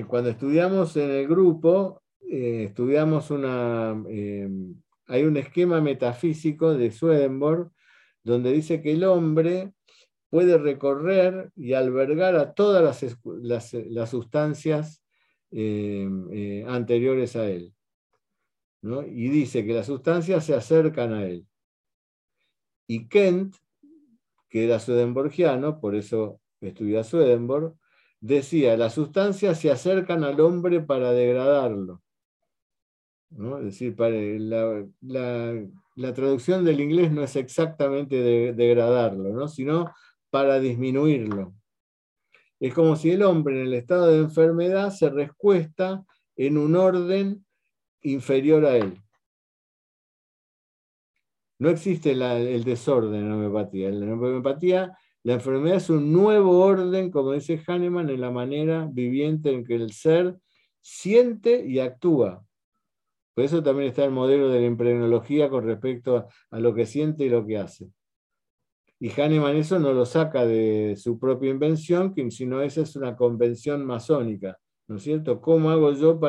Cuando estudiamos en el grupo, hay un esquema metafísico de Swedenborg, donde dice que el hombre puede recorrer y albergar a todas las sustancias anteriores a él, ¿no? Y dice que las sustancias se acercan a él. Y Kent, que era swedenborgiano, por eso estudió a Swedenborg, decía, las sustancias se acercan al hombre para degradarlo, ¿no? Es decir, la traducción del inglés no es exactamente degradarlo, ¿no? Sino para disminuirlo. Es como si el hombre en el estado de enfermedad se recuesta en un orden inferior a él. No existe el desorden en la homeopatía. En la homeopatía, la enfermedad es un nuevo orden, como dice Hahnemann, en la manera viviente en que el ser siente y actúa. Por eso también está el modelo de la impregnología con respecto a lo que siente y lo que hace. Y Hahnemann eso no lo saca de su propia invención, sino esa es una convención masónica, ¿no es cierto? ¿Cómo hago yo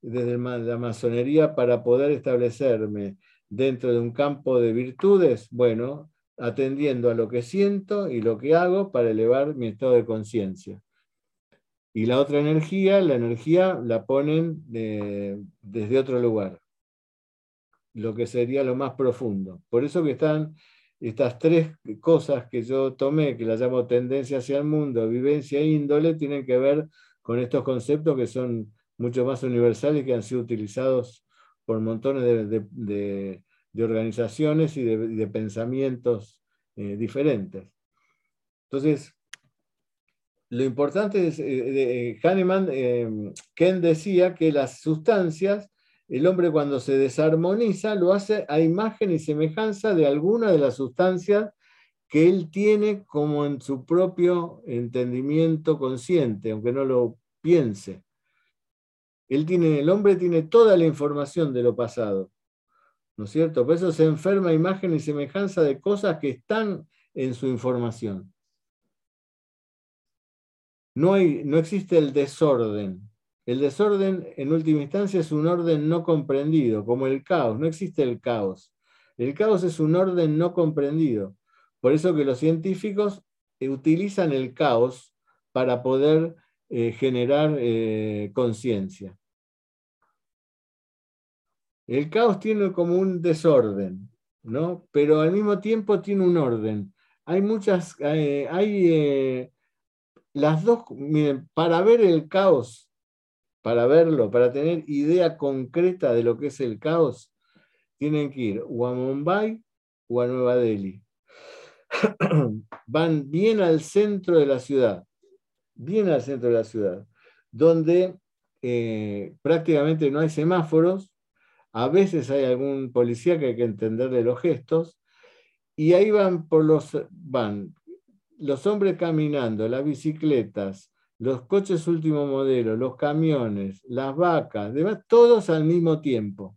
desde la masonería para poder establecerme dentro de un campo de virtudes? Bueno, atendiendo a lo que siento y lo que hago para elevar mi estado de conciencia. Y la otra energía, la ponen desde otro lugar, lo que sería lo más profundo. Por eso que están... Estas tres cosas que yo tomé, que las llamo tendencia hacia el mundo, vivencia e índole, tienen que ver con estos conceptos que son mucho más universales y que han sido utilizados por montones de organizaciones y de pensamientos diferentes. Entonces, lo importante es, Hahnemann, Kent decía que las sustancias, el hombre cuando se desarmoniza lo hace a imagen y semejanza de alguna de las sustancias que él tiene como en su propio entendimiento consciente, aunque no lo piense. El hombre tiene toda la información de lo pasado, ¿no es cierto? Por eso se enferma a imagen y semejanza de cosas que están en su información. No existe el desorden. El desorden, en última instancia, es un orden no comprendido, como el caos. No existe el caos. El caos es un orden no comprendido. Por eso que los científicos utilizan el caos para poder generar conciencia. El caos tiene como un desorden, ¿no? Pero al mismo tiempo tiene un orden. Las dos, miren, para ver el caos, para verlo, para tener idea concreta de lo que es el caos, tienen que ir o a Mumbai o a Nueva Delhi. Van bien al centro de la ciudad, donde prácticamente no hay semáforos, a veces hay algún policía que hay que entenderle los gestos, y ahí van los hombres caminando, las bicicletas, los coches último modelo, los camiones, las vacas, demás, todos al mismo tiempo.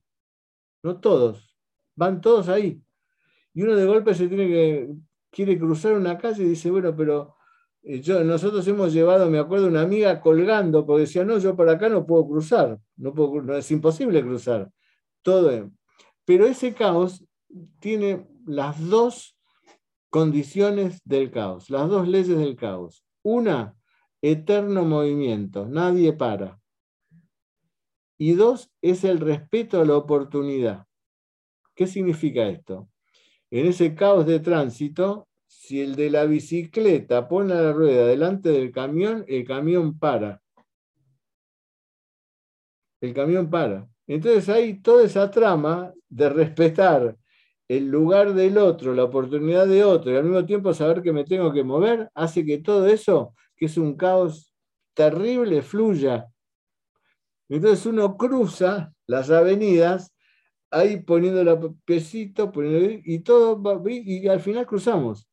No todos, van todos ahí. Y uno de golpe quiere cruzar una calle y dice, bueno, pero nosotros hemos llevado, me acuerdo, una amiga colgando, porque decía, no, yo para acá no puedo cruzar, es imposible cruzar. Todo. Pero ese caos tiene las dos condiciones del caos, las dos leyes del caos. Una, eterno movimiento, nadie para. Y dos, es el respeto a la oportunidad. ¿Qué significa esto? En ese caos de tránsito, si el de la bicicleta pone la rueda delante del camión, el camión para. El camión para. Entonces hay toda esa trama de respetar el lugar del otro, la oportunidad de otro, y al mismo tiempo saber que me tengo que mover, hace que todo eso, que es un caos terrible, fluya. Entonces uno cruza las avenidas, ahí poniendo el pesito, y todo va, y al final cruzamos.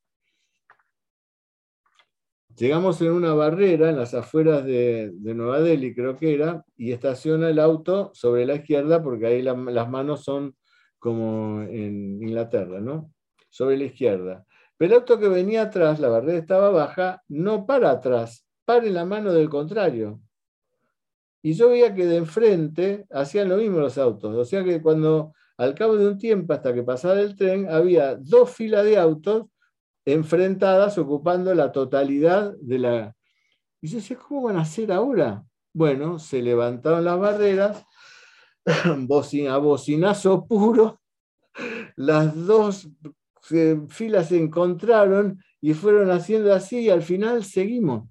Llegamos en una barrera, en las afueras de Nueva Delhi, creo que era, y estaciona el auto sobre la izquierda, porque ahí las manos son como en Inglaterra, ¿no? Sobre la izquierda. Pero el auto que venía atrás, la barrera estaba baja, no para atrás, para en la mano del contrario. Y yo veía que de enfrente hacían lo mismo los autos. O sea que cuando, al cabo de un tiempo, hasta que pasara el tren, había dos filas de autos enfrentadas, ocupando la totalidad de la... Y yo decía, ¿cómo van a hacer ahora? Bueno, se levantaron las barreras, bocinazo puro, las dos filas se encontraron y fueron haciendo así, y al final seguimos,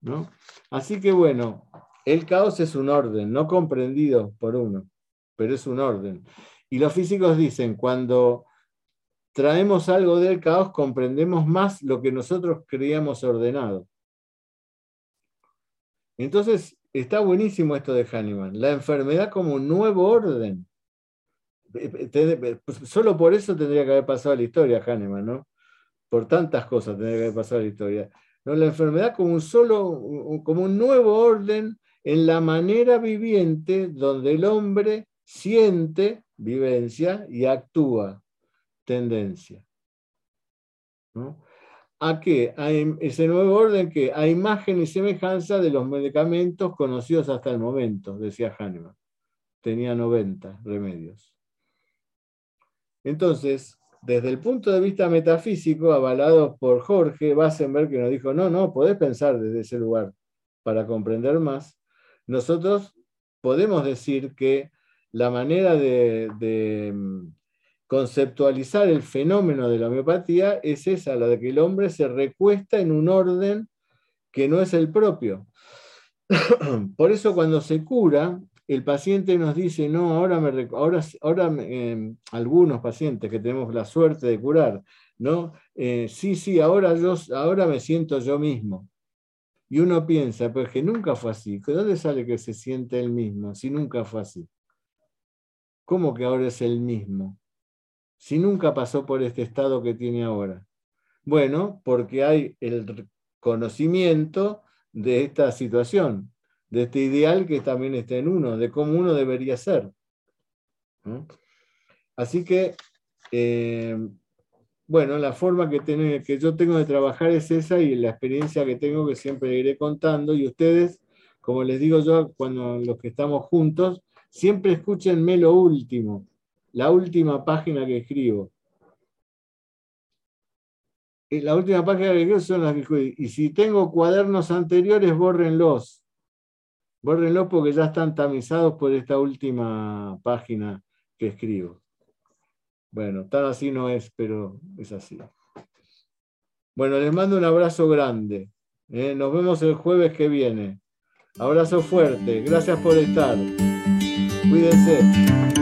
¿no? Así que bueno, el caos es un orden, no comprendido por uno, pero es un orden. Y los físicos dicen, cuando traemos algo del caos, comprendemos más lo que nosotros creíamos ordenado. Entonces, está buenísimo esto de Hahnemann, la enfermedad como un nuevo orden. Solo por eso tendría que haber pasado a la historia Hahnemann, ¿no? Por tantas cosas tendría que haber pasado a la historia. No, la enfermedad como un nuevo orden en la manera viviente donde el hombre siente vivencia y actúa tendencia, ¿no? ¿A qué? A ese nuevo orden que a imagen y semejanza de los medicamentos conocidos hasta el momento, decía Hahnemann. Tenía 90 remedios. Entonces, desde el punto de vista metafísico, avalados por Jorge Wassenberg, que nos dijo, no, podés pensar desde ese lugar para comprender más, nosotros podemos decir que la manera de conceptualizar el fenómeno de la homeopatía es esa, la de que el hombre se recuesta en un orden que no es el propio. Por eso cuando se cura, el paciente nos dice, no, ahora algunos pacientes que tenemos la suerte de curar, ¿no? Ahora me siento yo mismo. Y uno piensa, pues que nunca fue así. ¿De dónde sale que se siente él mismo si nunca fue así? ¿Cómo que ahora es el mismo? Si nunca pasó por este estado que tiene ahora. Bueno, porque hay el conocimiento de esta situación, de este ideal que también está en uno, de cómo uno debería ser. ¿No? Así que, la forma que yo tengo de trabajar es esa, y la experiencia que tengo que siempre iré contando, y ustedes, como les digo yo, cuando los que estamos juntos, siempre escúchenme lo último, la última página que escribo. La última página que escribo son las que... Y si tengo cuadernos anteriores, bórrenlos. Bórrenlos porque ya están tamizados por esta última página que escribo. Bueno, tan así no es, pero es así. Bueno, les mando un abrazo grande. Nos vemos el jueves que viene. Abrazo fuerte. Gracias por estar. Cuídense.